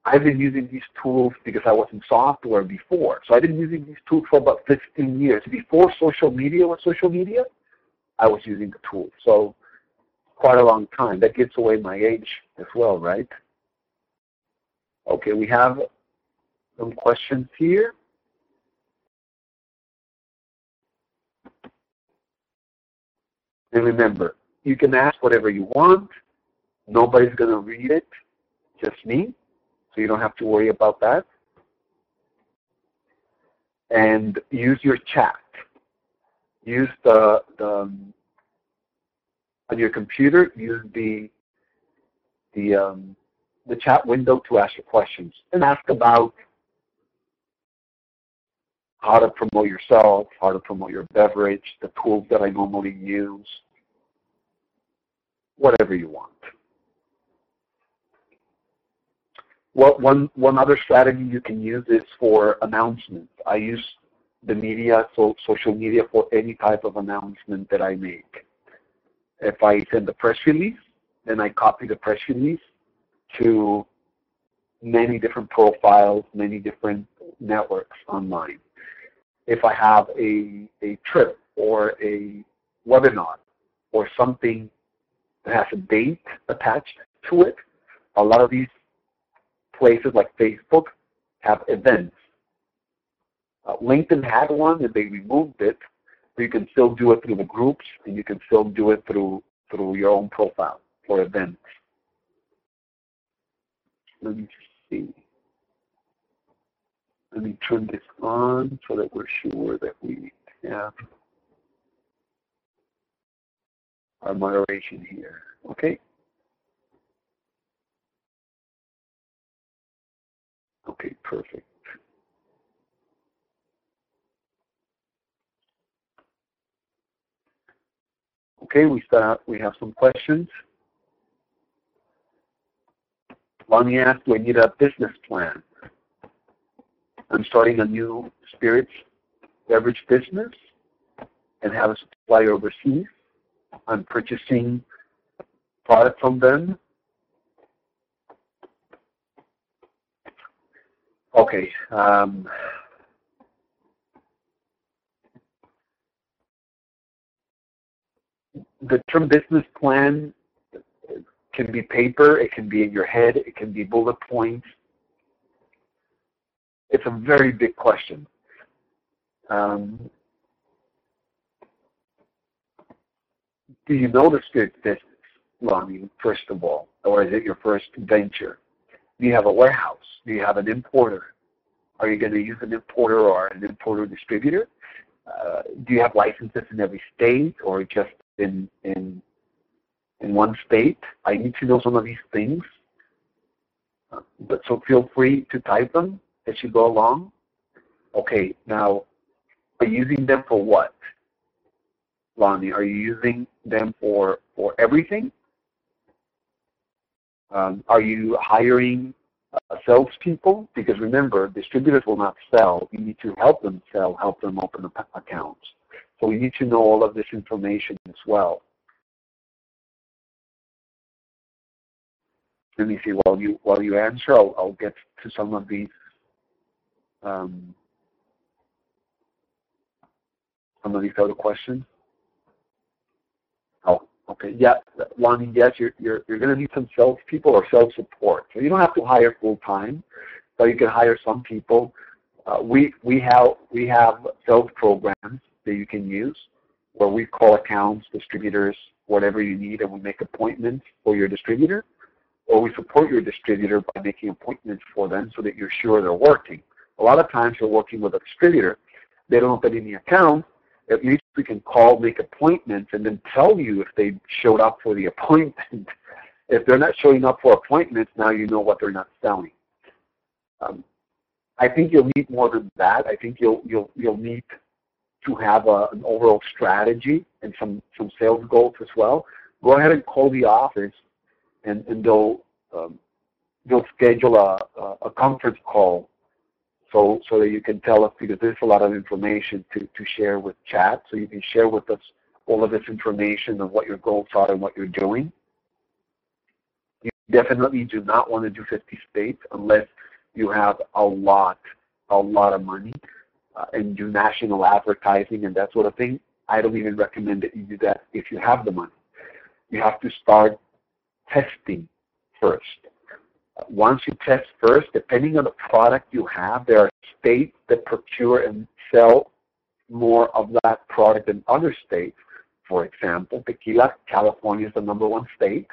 I've been using these tools because I was in software before. So I've been using these tools for about 15 years. Before social media was social media, I was using the tools. So quite a long time. That gives away my age as well, right? Okay, we have some questions here. And remember, you can ask whatever you want. Nobody's going to read it, just me. So you don't have to worry about that. And use your chat. Use on your computer, use the chat window to ask your questions and ask about how to promote yourself, how to promote your beverage, the tools that I normally use, whatever you want. Well, one other strategy you can use is for announcements. I use the media, so social media, for any type of announcement that I make. If I send a press release, then I copy the press release to many different profiles, many different networks online. If I have a trip or a webinar or something that has a date attached to it, a lot of these places like Facebook have events. LinkedIn had one and they removed it, but you can still do it through the groups and you can still do it through your own profile for events. Let me see. Let me turn this on so that we're sure that we have our moderation here. Okay. Okay, perfect. Okay, we have some questions. Lonnie asked, do I need a business plan? I'm starting a new spirits beverage business and have a supplier overseas. I'm purchasing product from them. Okay. The term business plan can be paper, it can be in your head, it can be bullet points. It's a very big question. Do you know the spirit business, Lonnie, first of all, or is it your first venture? Do you have a warehouse? Do you have an importer? Are you going to use an importer or an importer distributor? Do you have licenses in every state or just in one state? I need to know some of these things. But so feel free to type them as you go along. Okay, now, are you using them for what, Lonnie? Are you using them for everything? Are you hiring salespeople? Because remember, distributors will not sell. You need to help them sell, help them open up accounts. So we need to know all of this information as well. Let me see, while you answer, I'll get to some of these other questions. Oh, okay. Yeah, Lonnie, yes, you're going to need some salespeople or sales support. So you don't have to hire full time, but you can hire some people. We have sales programs that you can use where we call accounts, distributors, whatever you need, and we make appointments for your distributor, or we support your distributor by making appointments for them so that you're sure they're working. A lot of times you're working with a distributor. They don't open any accounts. At least we can call, make appointments, and then tell you if they showed up for the appointment. If they're not showing up for appointments, now you know what they're not selling. I think you'll need more than that. I think you'll need to have an overall strategy and some sales goals as well. Go ahead and call the office, and they'll schedule a conference call so that you can tell us, because there's a lot of information to share with chat, so you can share with us all of this information of what your goals are and what you're doing. You definitely do not want to do 50 states unless you have a lot of money and do national advertising and that sort of thing. I don't even recommend that you do that if you have the money. You have to start testing first. Once you test first, depending on the product you have, there are states that procure and sell more of that product than other states. For example, tequila, California is the #1 state.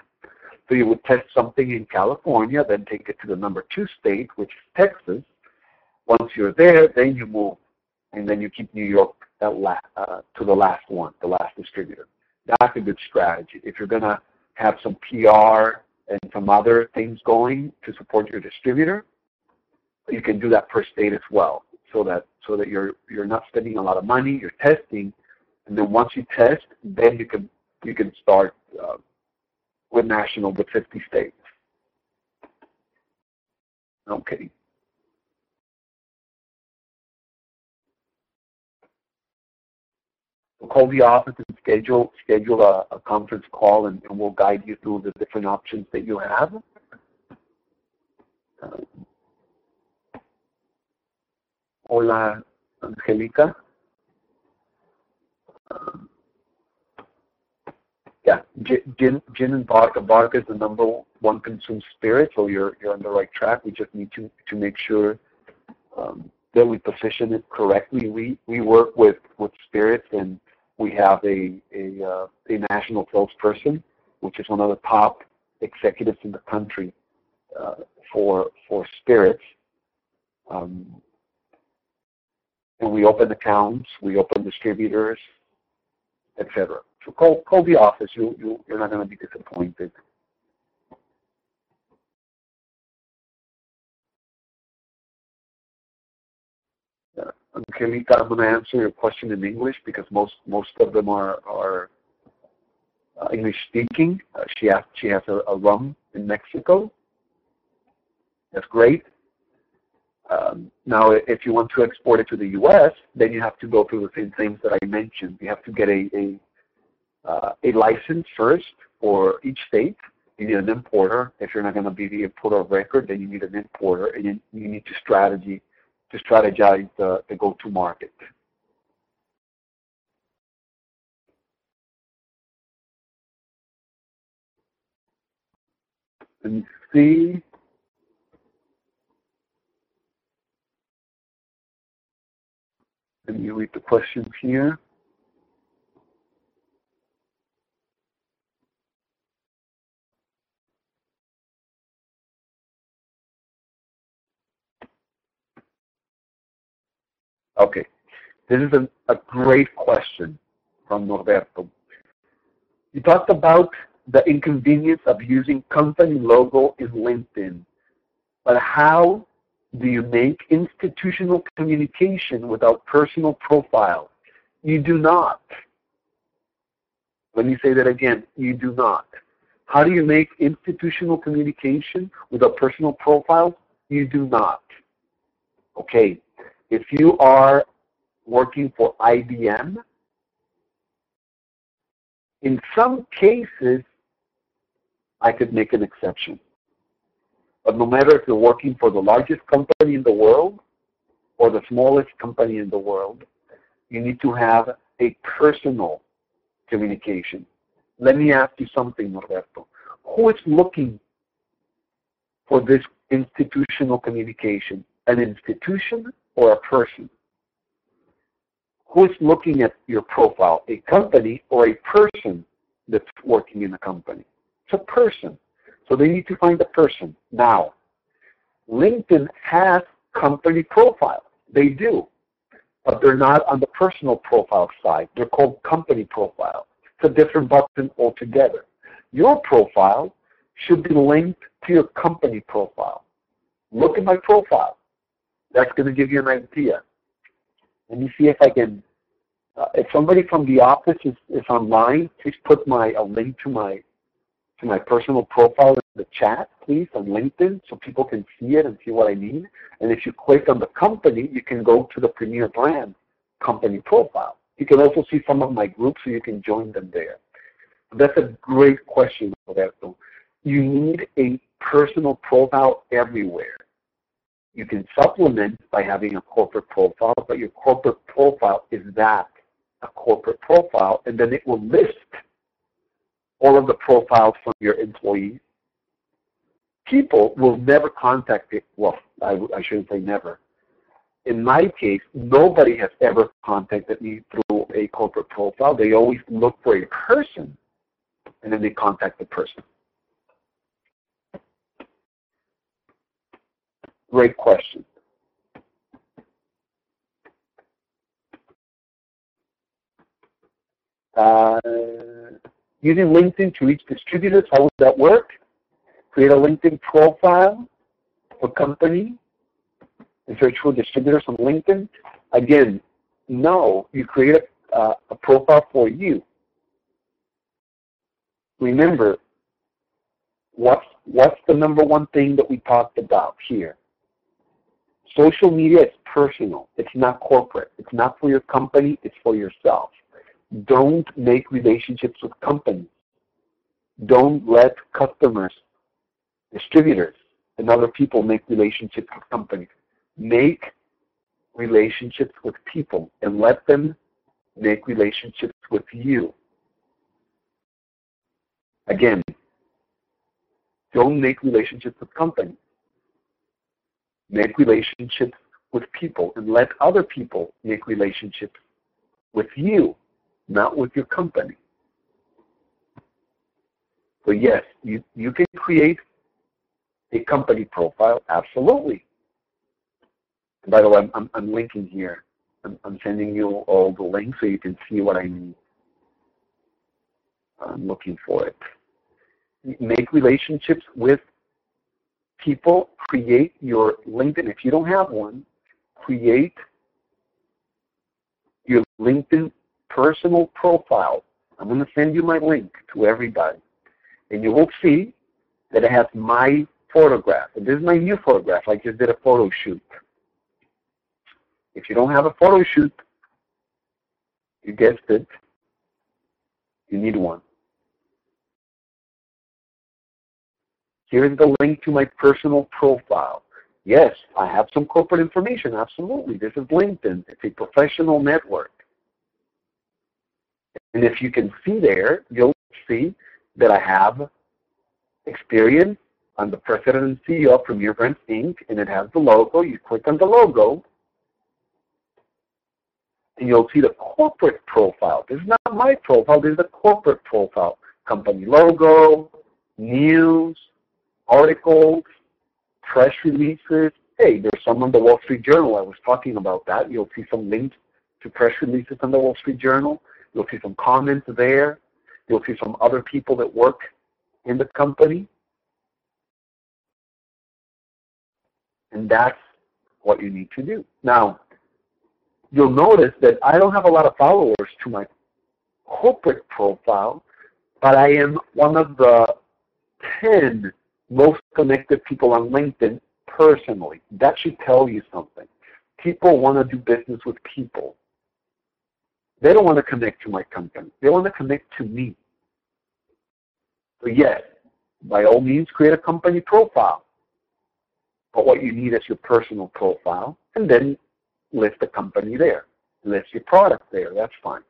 So you would test something in California, then take it to the #2 state, which is Texas. Once you're there, then you move, and then you keep New York to the last distributor. That's a good strategy. If you're going to have some PR and some other things going to support your distributor, you can do that per state as well, so that you're not spending a lot of money. You're testing, and then once you test, then you can start with national, with 50 states. Okay. Call the office and schedule a conference call, and we'll guide you through the different options that you have. Hola, Angelica. Yeah, gin and vodka. Vodka is the #1 consumed spirit, so you're on the right track. We just need to make sure that we position it correctly. We work with spirits, and we have a national salesperson, which is one of the top executives in the country for spirits. And we open accounts, we open distributors, etc. So call the office. You're not going to be disappointed. Angelica, I'm going to answer your question in English because most of them are English speaking. She has a rum in Mexico. That's great. Now, if you want to export it to the U.S., then you have to go through the same things that I mentioned. You have to get a license first for each state. You need an importer. If you're not going to be the importer of record, then you need an importer, and you need to strategize the go-to market. Let me see. Let me read the questions here. Okay, this is a great question from Norberto. You talked about the inconvenience of using company logo in LinkedIn, but how do you make institutional communication without personal profile? You do not. Let me say that again, you do not. How do you make institutional communication without personal profile? You do not. Okay. If you are working for IBM, in some cases, I could make an exception. But no matter if you're working for the largest company in the world or the smallest company in the world, you need to have a personal communication. Let me ask you something, Norberto. Who is looking for this institutional communication? An institution or a person? Who's looking at your profile? A company or a person that's working in the company? It's a person. So they need to find a person. Now, LinkedIn has company profiles. They do. But they're not on the personal profile side. They're called company profiles. It's a different button altogether. Your profile should be linked to your company profile. Look at my profile. That's going to give you an idea. Let me see if I can, if somebody from the office is online, please put a link to my to my personal profile in the chat, please, on LinkedIn, so people can see it and see what I mean. And if you click on the company, you can go to the Premier Brand company profile. You can also see some of my groups, so you can join them there. That's a great question, Roberto. You need a personal profile everywhere. You can supplement by having a corporate profile, but your corporate profile is that, a corporate profile, and then it will list all of the profiles from your employees. People will never contact it. Well, I shouldn't say never. In my case, nobody has ever contacted me through a corporate profile. They always look for a person, and then they contact the person. Great question. Using LinkedIn to reach distributors, how would that work? Create a LinkedIn profile for company and search for distributors on LinkedIn. Again, no, you create a profile for you. Remember, what's the number one thing that we talked about here? Social media is personal. It's not corporate. It's not for your company. It's for yourself. Don't make relationships with companies. Don't let customers, distributors, and other people make relationships with companies. Make relationships with people and let them make relationships with you. Again, don't make relationships with companies. Make relationships with people and let other people make relationships with you, not with your company. So yes, you can create a company profile, absolutely. And by the way, I'm linking here. I'm sending you all the links so you can see what I mean. I'm looking for it. Make relationships with people. Create your LinkedIn. If you don't have one, create your LinkedIn personal profile. I'm going to send you my link to everybody. And you will see that it has my photograph. And this is my new photograph. I just did a photo shoot. If you don't have a photo shoot, you guessed it, you need one. Here's the link to my personal profile. Yes, I have some corporate information, absolutely. This is LinkedIn. It's a professional network. And if you can see there, you'll see that I have experience. I'm the president and CEO of Premier Brands Inc. And it has the logo. You click on the logo. And you'll see the corporate profile. This is not my profile. This is the corporate profile. Company logo, news, articles, press releases. Hey, there's some on the Wall Street Journal. I was talking about that. You'll see some links to press releases on the Wall Street Journal. You'll see some comments there. You'll see some other people that work in the company. And that's what you need to do. Now, you'll notice that I don't have a lot of followers to my corporate profile, but I am one of the 10 most connected people on LinkedIn personally. That should tell you something. People want to do business with people. They don't want to connect to my company. They want to connect to me. So yes, by all means, create a company profile. But what you need is your personal profile, and then list the company there. List your product there. That's fine.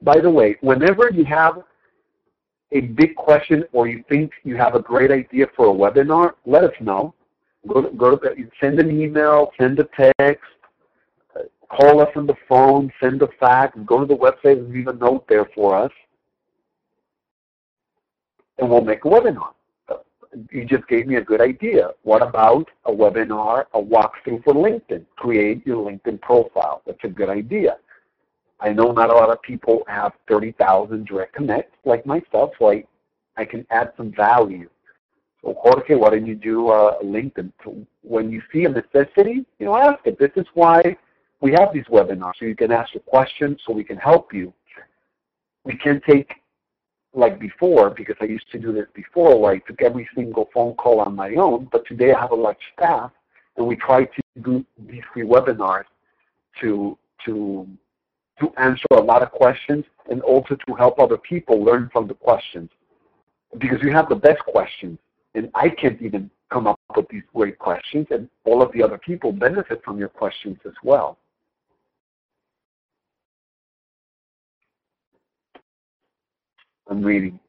By the way, whenever you have a big question or you think you have a great idea for a webinar, let us know. Send an email, send a text, call us on the phone, send a fax, go to the website and leave a note there for us, and we'll make a webinar. You just gave me a good idea. What about a webinar, a walkthrough for LinkedIn? Create your LinkedIn profile. That's a good idea. I know not a lot of people have 30,000 direct connects like myself, so I can add some value. So Jorge, why don't you do LinkedIn? So when you see a necessity, you know, ask it. This is why we have these webinars, so you can ask a question so we can help you. we can't take like before, because I used to do this before, like took every single phone call on my own, but today I have a large staff and we try to do these free webinars to answer a lot of questions and also to help other people learn from the questions. Because you have the best questions and I can't even come up with these great questions, and all of the other people benefit from your questions as well. I'm reading.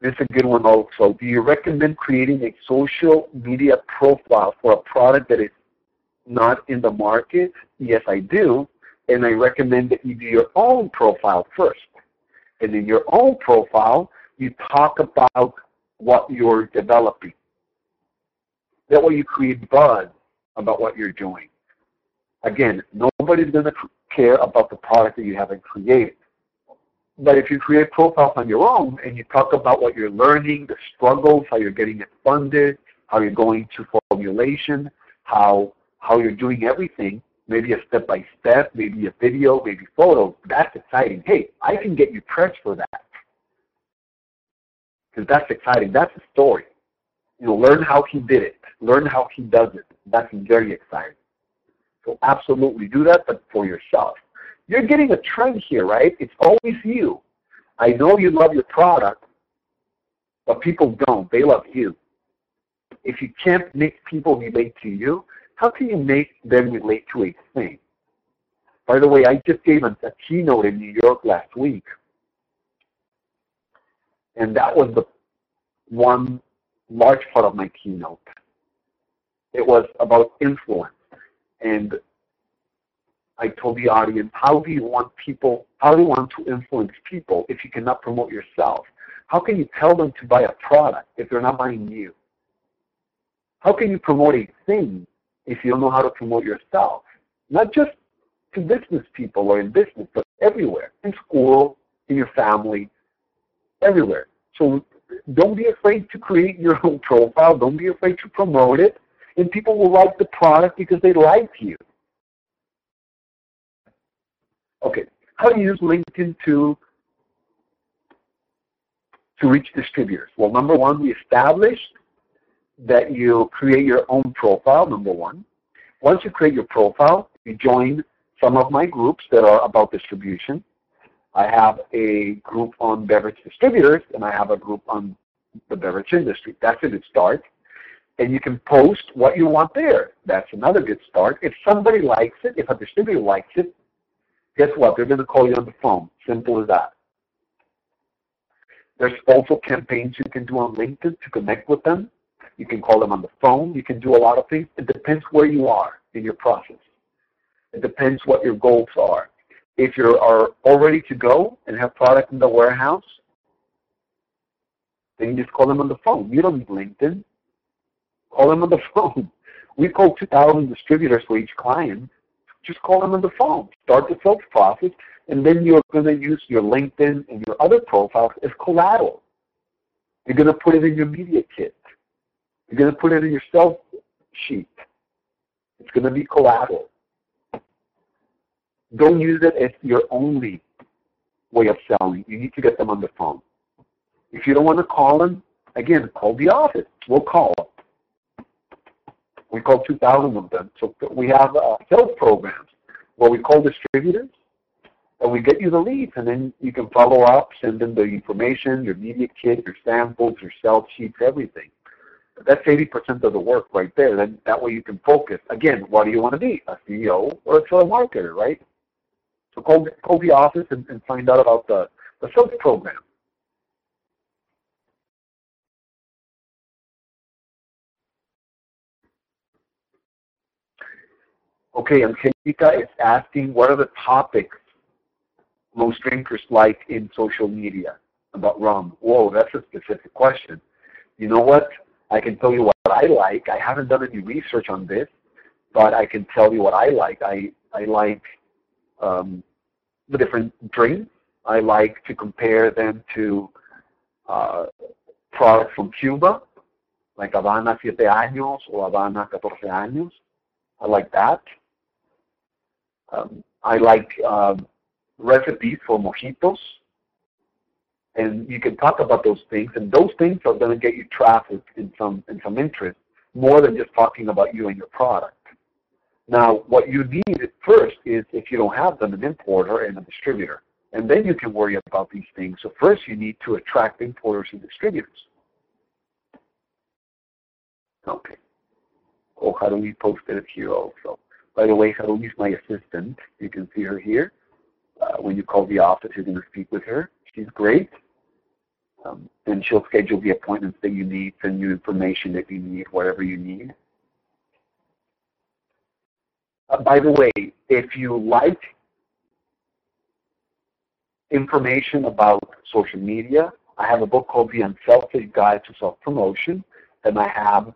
This is a good one also. Do you recommend creating a social media profile for a product that is not in the market? Yes, I do. And I recommend that you do your own profile first. And in your own profile, you talk about what you're developing. That way you create buzz about what you're doing. Again, nobody's going to care about the product that you haven't created. But if you create profiles on your own and you talk about what you're learning, the struggles, how you're getting it funded, how you're going to formulation, how you're doing everything, maybe a step-by-step, maybe a video, maybe photos, that's exciting. Hey, I can get you press for that. Because that's exciting. That's a story. You know, learn how he did it. Learn how he does it. That's very exciting. So absolutely do that, but for yourself. You're getting a trend here, right? It's always you. I know you love your product, but people don't. They love you. If you can't make people relate to you, how can you make them relate to a thing? By the way, I just gave a keynote in New York last week, and that was the one large part of my keynote. It was about influence. And I told the audience, how do you want to influence people if you cannot promote yourself? How can you tell them to buy a product if they're not buying you? How can you promote a thing if you don't know how to promote yourself? Not just to business people or in business, but everywhere, in school, in your family, everywhere. So don't be afraid to create your own profile. Don't be afraid to promote it. And people will like the product because they like you. Okay, how do you use LinkedIn to reach distributors? Well, number one, we established that you create your own profile, number one. Once you create your profile, you join some of my groups that are about distribution. I have a group on beverage distributors, and I have a group on the beverage industry. That's a good start. And you can post what you want there. That's another good start. If somebody likes it, if a distributor likes it, guess what? They're going to call you on the phone. Simple as that. There's also campaigns you can do on LinkedIn to connect with them. You can call them on the phone. You can do a lot of things. It depends where you are in your process. It depends what your goals are. If you are all ready to go and have product in the warehouse, then you just call them on the phone. You don't need LinkedIn. Call them on the phone. We call 2,000 distributors for each client. Just call them on the phone. Start the sales process, and then you're going to use your LinkedIn and your other profiles as collateral. You're going to put it in your media kit. You're going to put it in your sales sheet. It's going to be collateral. Don't use it as your only way of selling. You need to get them on the phone. If you don't want to call them, again, call the office. We'll call them. We call 2,000 of them. So we have sales programs where we call distributors and we get you the leads, and then you can follow up, send them the information, your media kit, your samples, your sales sheets, everything. That's 80% of the work right there. Then that way you can focus. Again, what do you want to be? A CEO or a telemarketer, right? So call the office and find out about the sales program. Okay, Angelica is asking, what are the topics most drinkers like in social media about rum? Whoa, that's a specific question. You know what? I can tell you what I like. I haven't done any research on this, but I can tell you what I like. I like the different drinks. I like to compare them to products from Cuba, like Havana 7 años or Havana 14 años. I like that. I like recipes for mojitos, and you can talk about those things, and those things are going to get you traffic and some interest, more than just talking about you and your product. Now, what you need at first is, if you don't have them, an importer and a distributor, and then you can worry about these things. So first you need to attract importers and distributors. Okay. Oh, Harumi posted it here also. By the way, Harumi is my assistant. You can see her here. When you call the office, you're going to speak with her. She's great. And she'll schedule the appointments that you need, send you information that you need, whatever you need. By the way, if you like information about social media, I have a book called The Unselfish Guide to Self-Promotion, and I have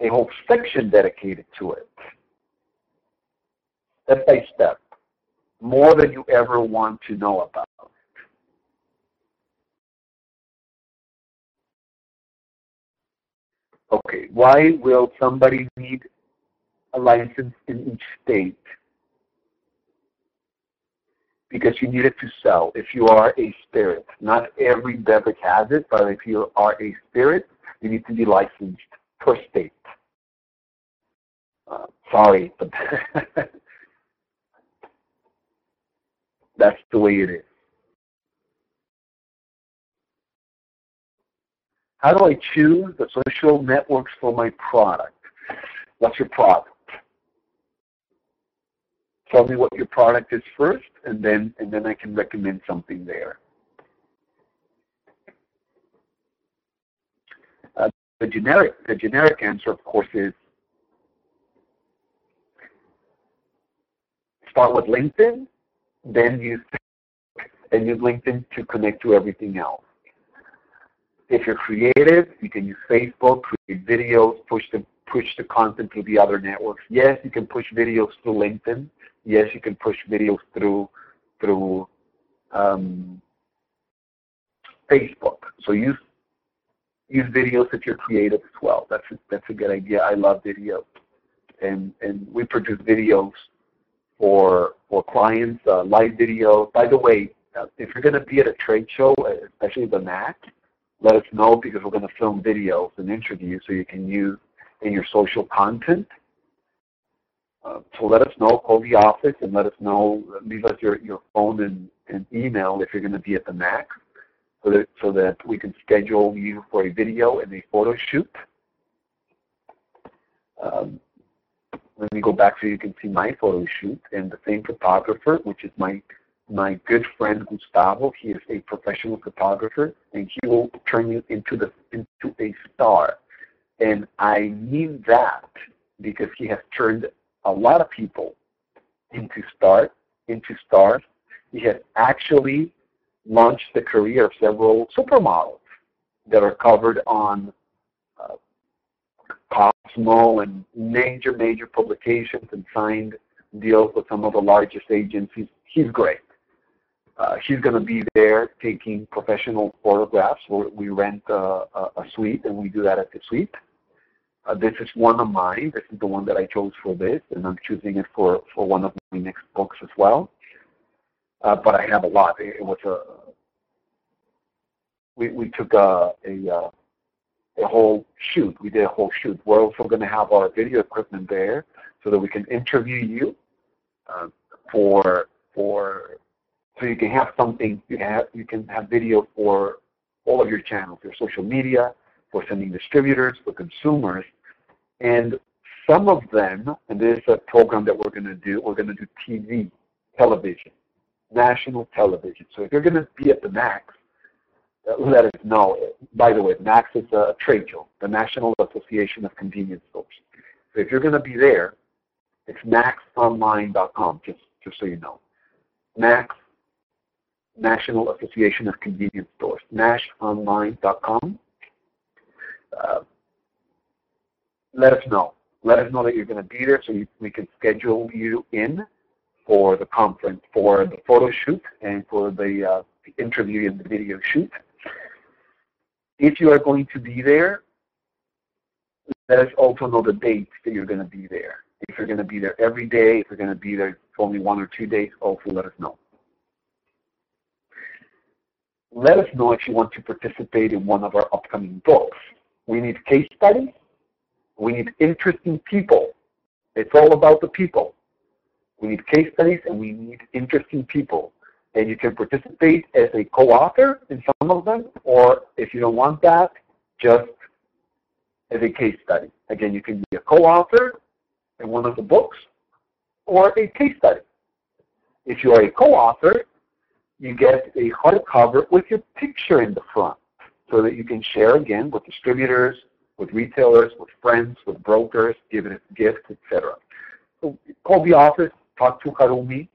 a whole section dedicated to it. Step by step, more than you ever want to know about. Okay, why will somebody need a license in each state? Because you need it to sell. If you are a spirit, not every beverage has it, but if you are a spirit, you need to be licensed per state. Sorry, but that's the way it is. How do I choose the social networks for my product? What's your product? Tell me what your product is first, and then I can recommend something there. The generic answer, of course, is start with LinkedIn, then use Facebook, and use LinkedIn to connect to everything else. If you're creative, you can use Facebook, create videos, push the content through the other networks. Yes, you can push videos through LinkedIn. Yes, you can push videos through Facebook. So use videos if you're creative as well. That's a good idea. I love videos, and we produce videos for clients, live videos. By the way, if you're going to be at a trade show, especially the MAC, let us know, because we're going to film videos and interviews so you can use in your social content. So let us know, call the office and let us know, leave us your phone and email if you're going to be at the MAC, so that we can schedule you for a video and a photo shoot. Let me go back so you can see my photo shoot, and the same photographer, which is my good friend Gustavo. He is a professional photographer, and he will turn you into a star. And I mean that, because he has turned a lot of people into stars. He has actually launched the career of several supermodels that are covered on Cosmo and major publications, and signed deals with some of the largest agencies. He's great. She's going to be there taking professional photographs. We rent a suite, and we do that at the suite. This is one of mine. This is the one that I chose for this, and I'm choosing it for one of my next books as well. But I have a lot. We took a whole shoot. We did a whole shoot. We're also going to have our video equipment there, so that we can interview you for. So you can have something, you can have video for all of your channels, your social media, for sending distributors, for consumers. And some of them, and this is a program that we're going to do television, national television. So if you're going to be at the MAX, let us know. By the way, the MAX is a trade show, the National Association of Convenience Stores. So if you're going to be there, it's maxonline.com, just so you know. MAX, National Association of Convenience Stores, nashonline.com. Let us know. Let us know that you're going to be there, so we can schedule you in for the conference, for the photo shoot, and for the interview and the video shoot. If you are going to be there, let us also know the dates that you're going to be there. If you're going to be there every day, if you're going to be there only 1 or 2 days, also let us know. let us know if you want to participate in one of our upcoming books. We need case studies. We need interesting people. It's all about the people. We need case studies and we need interesting people. And you can participate as a co-author in some of them, or if you don't want that, just as a case study. Again, you can be a co-author in one of the books or a case study. If you are a co-author, you get a hardcover with your picture in the front so that you can share again with distributors, with retailers, with friends, with brokers, give it as gifts, etc. So call the office, talk to Harumi,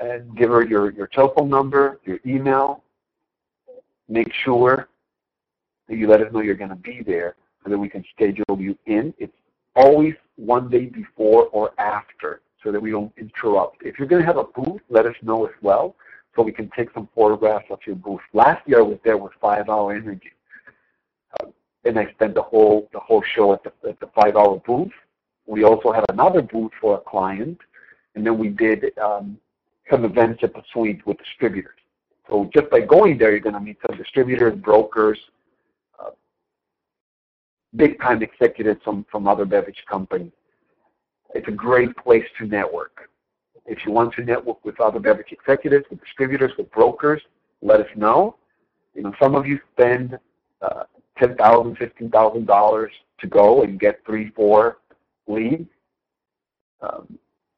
and give her your telephone number, your email. Make sure that you let us know you're going to be there so that we can schedule you in. It's always one day before or after so that we don't interrupt. If you're going to have a booth, let us know as well so we can take some photographs of your booth. Last year I was there with 5 Hour Energy, and I spent the whole show at the 5 Hour booth. We also had another booth for a client, and then we did some events at the suite with distributors. So just by going there, you're going to meet some distributors, brokers, big-time executives from other beverage companies. It's a great place to network. If you want to network with other beverage executives, with distributors, with brokers, let us know. You know, some of you spend $10,000, $15,000 to go and get 3, 4 leads.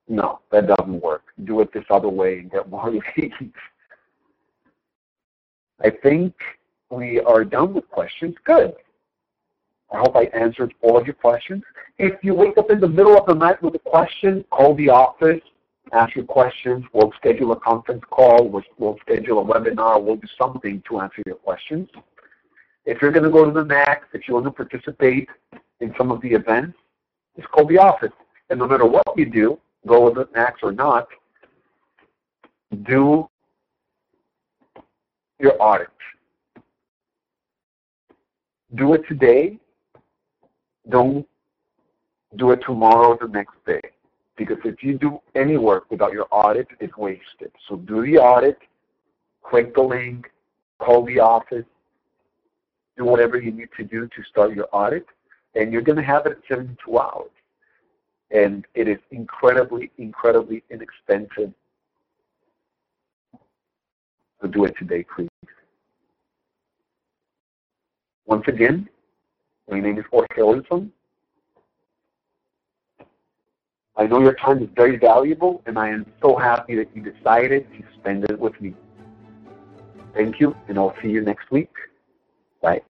No, that doesn't work. Do it this other way and get more leads. I think we are done with questions. Good. I hope I answered all of your questions. If you wake up in the middle of the night with a question, call the office, ask your questions. We'll schedule a conference call. We'll schedule a webinar. We'll do something to answer your questions. If you're going to go to the MAX, if you want to participate in some of the events, just call the office. And no matter what you do, go with the MAX or not, do your audit. Do it today. Don't do it tomorrow or the next day. Because if you do any work without your audit, it's wasted. So do the audit, click the link, call the office, do whatever you need to do to start your audit, and you're going to have it at 72 hours. And it is incredibly, incredibly inexpensive. So do it today, please. Once again, my name is Jorge Olson. I know your time is very valuable, and I am so happy that you decided to spend it with me. Thank you, and I'll see you next week. Bye.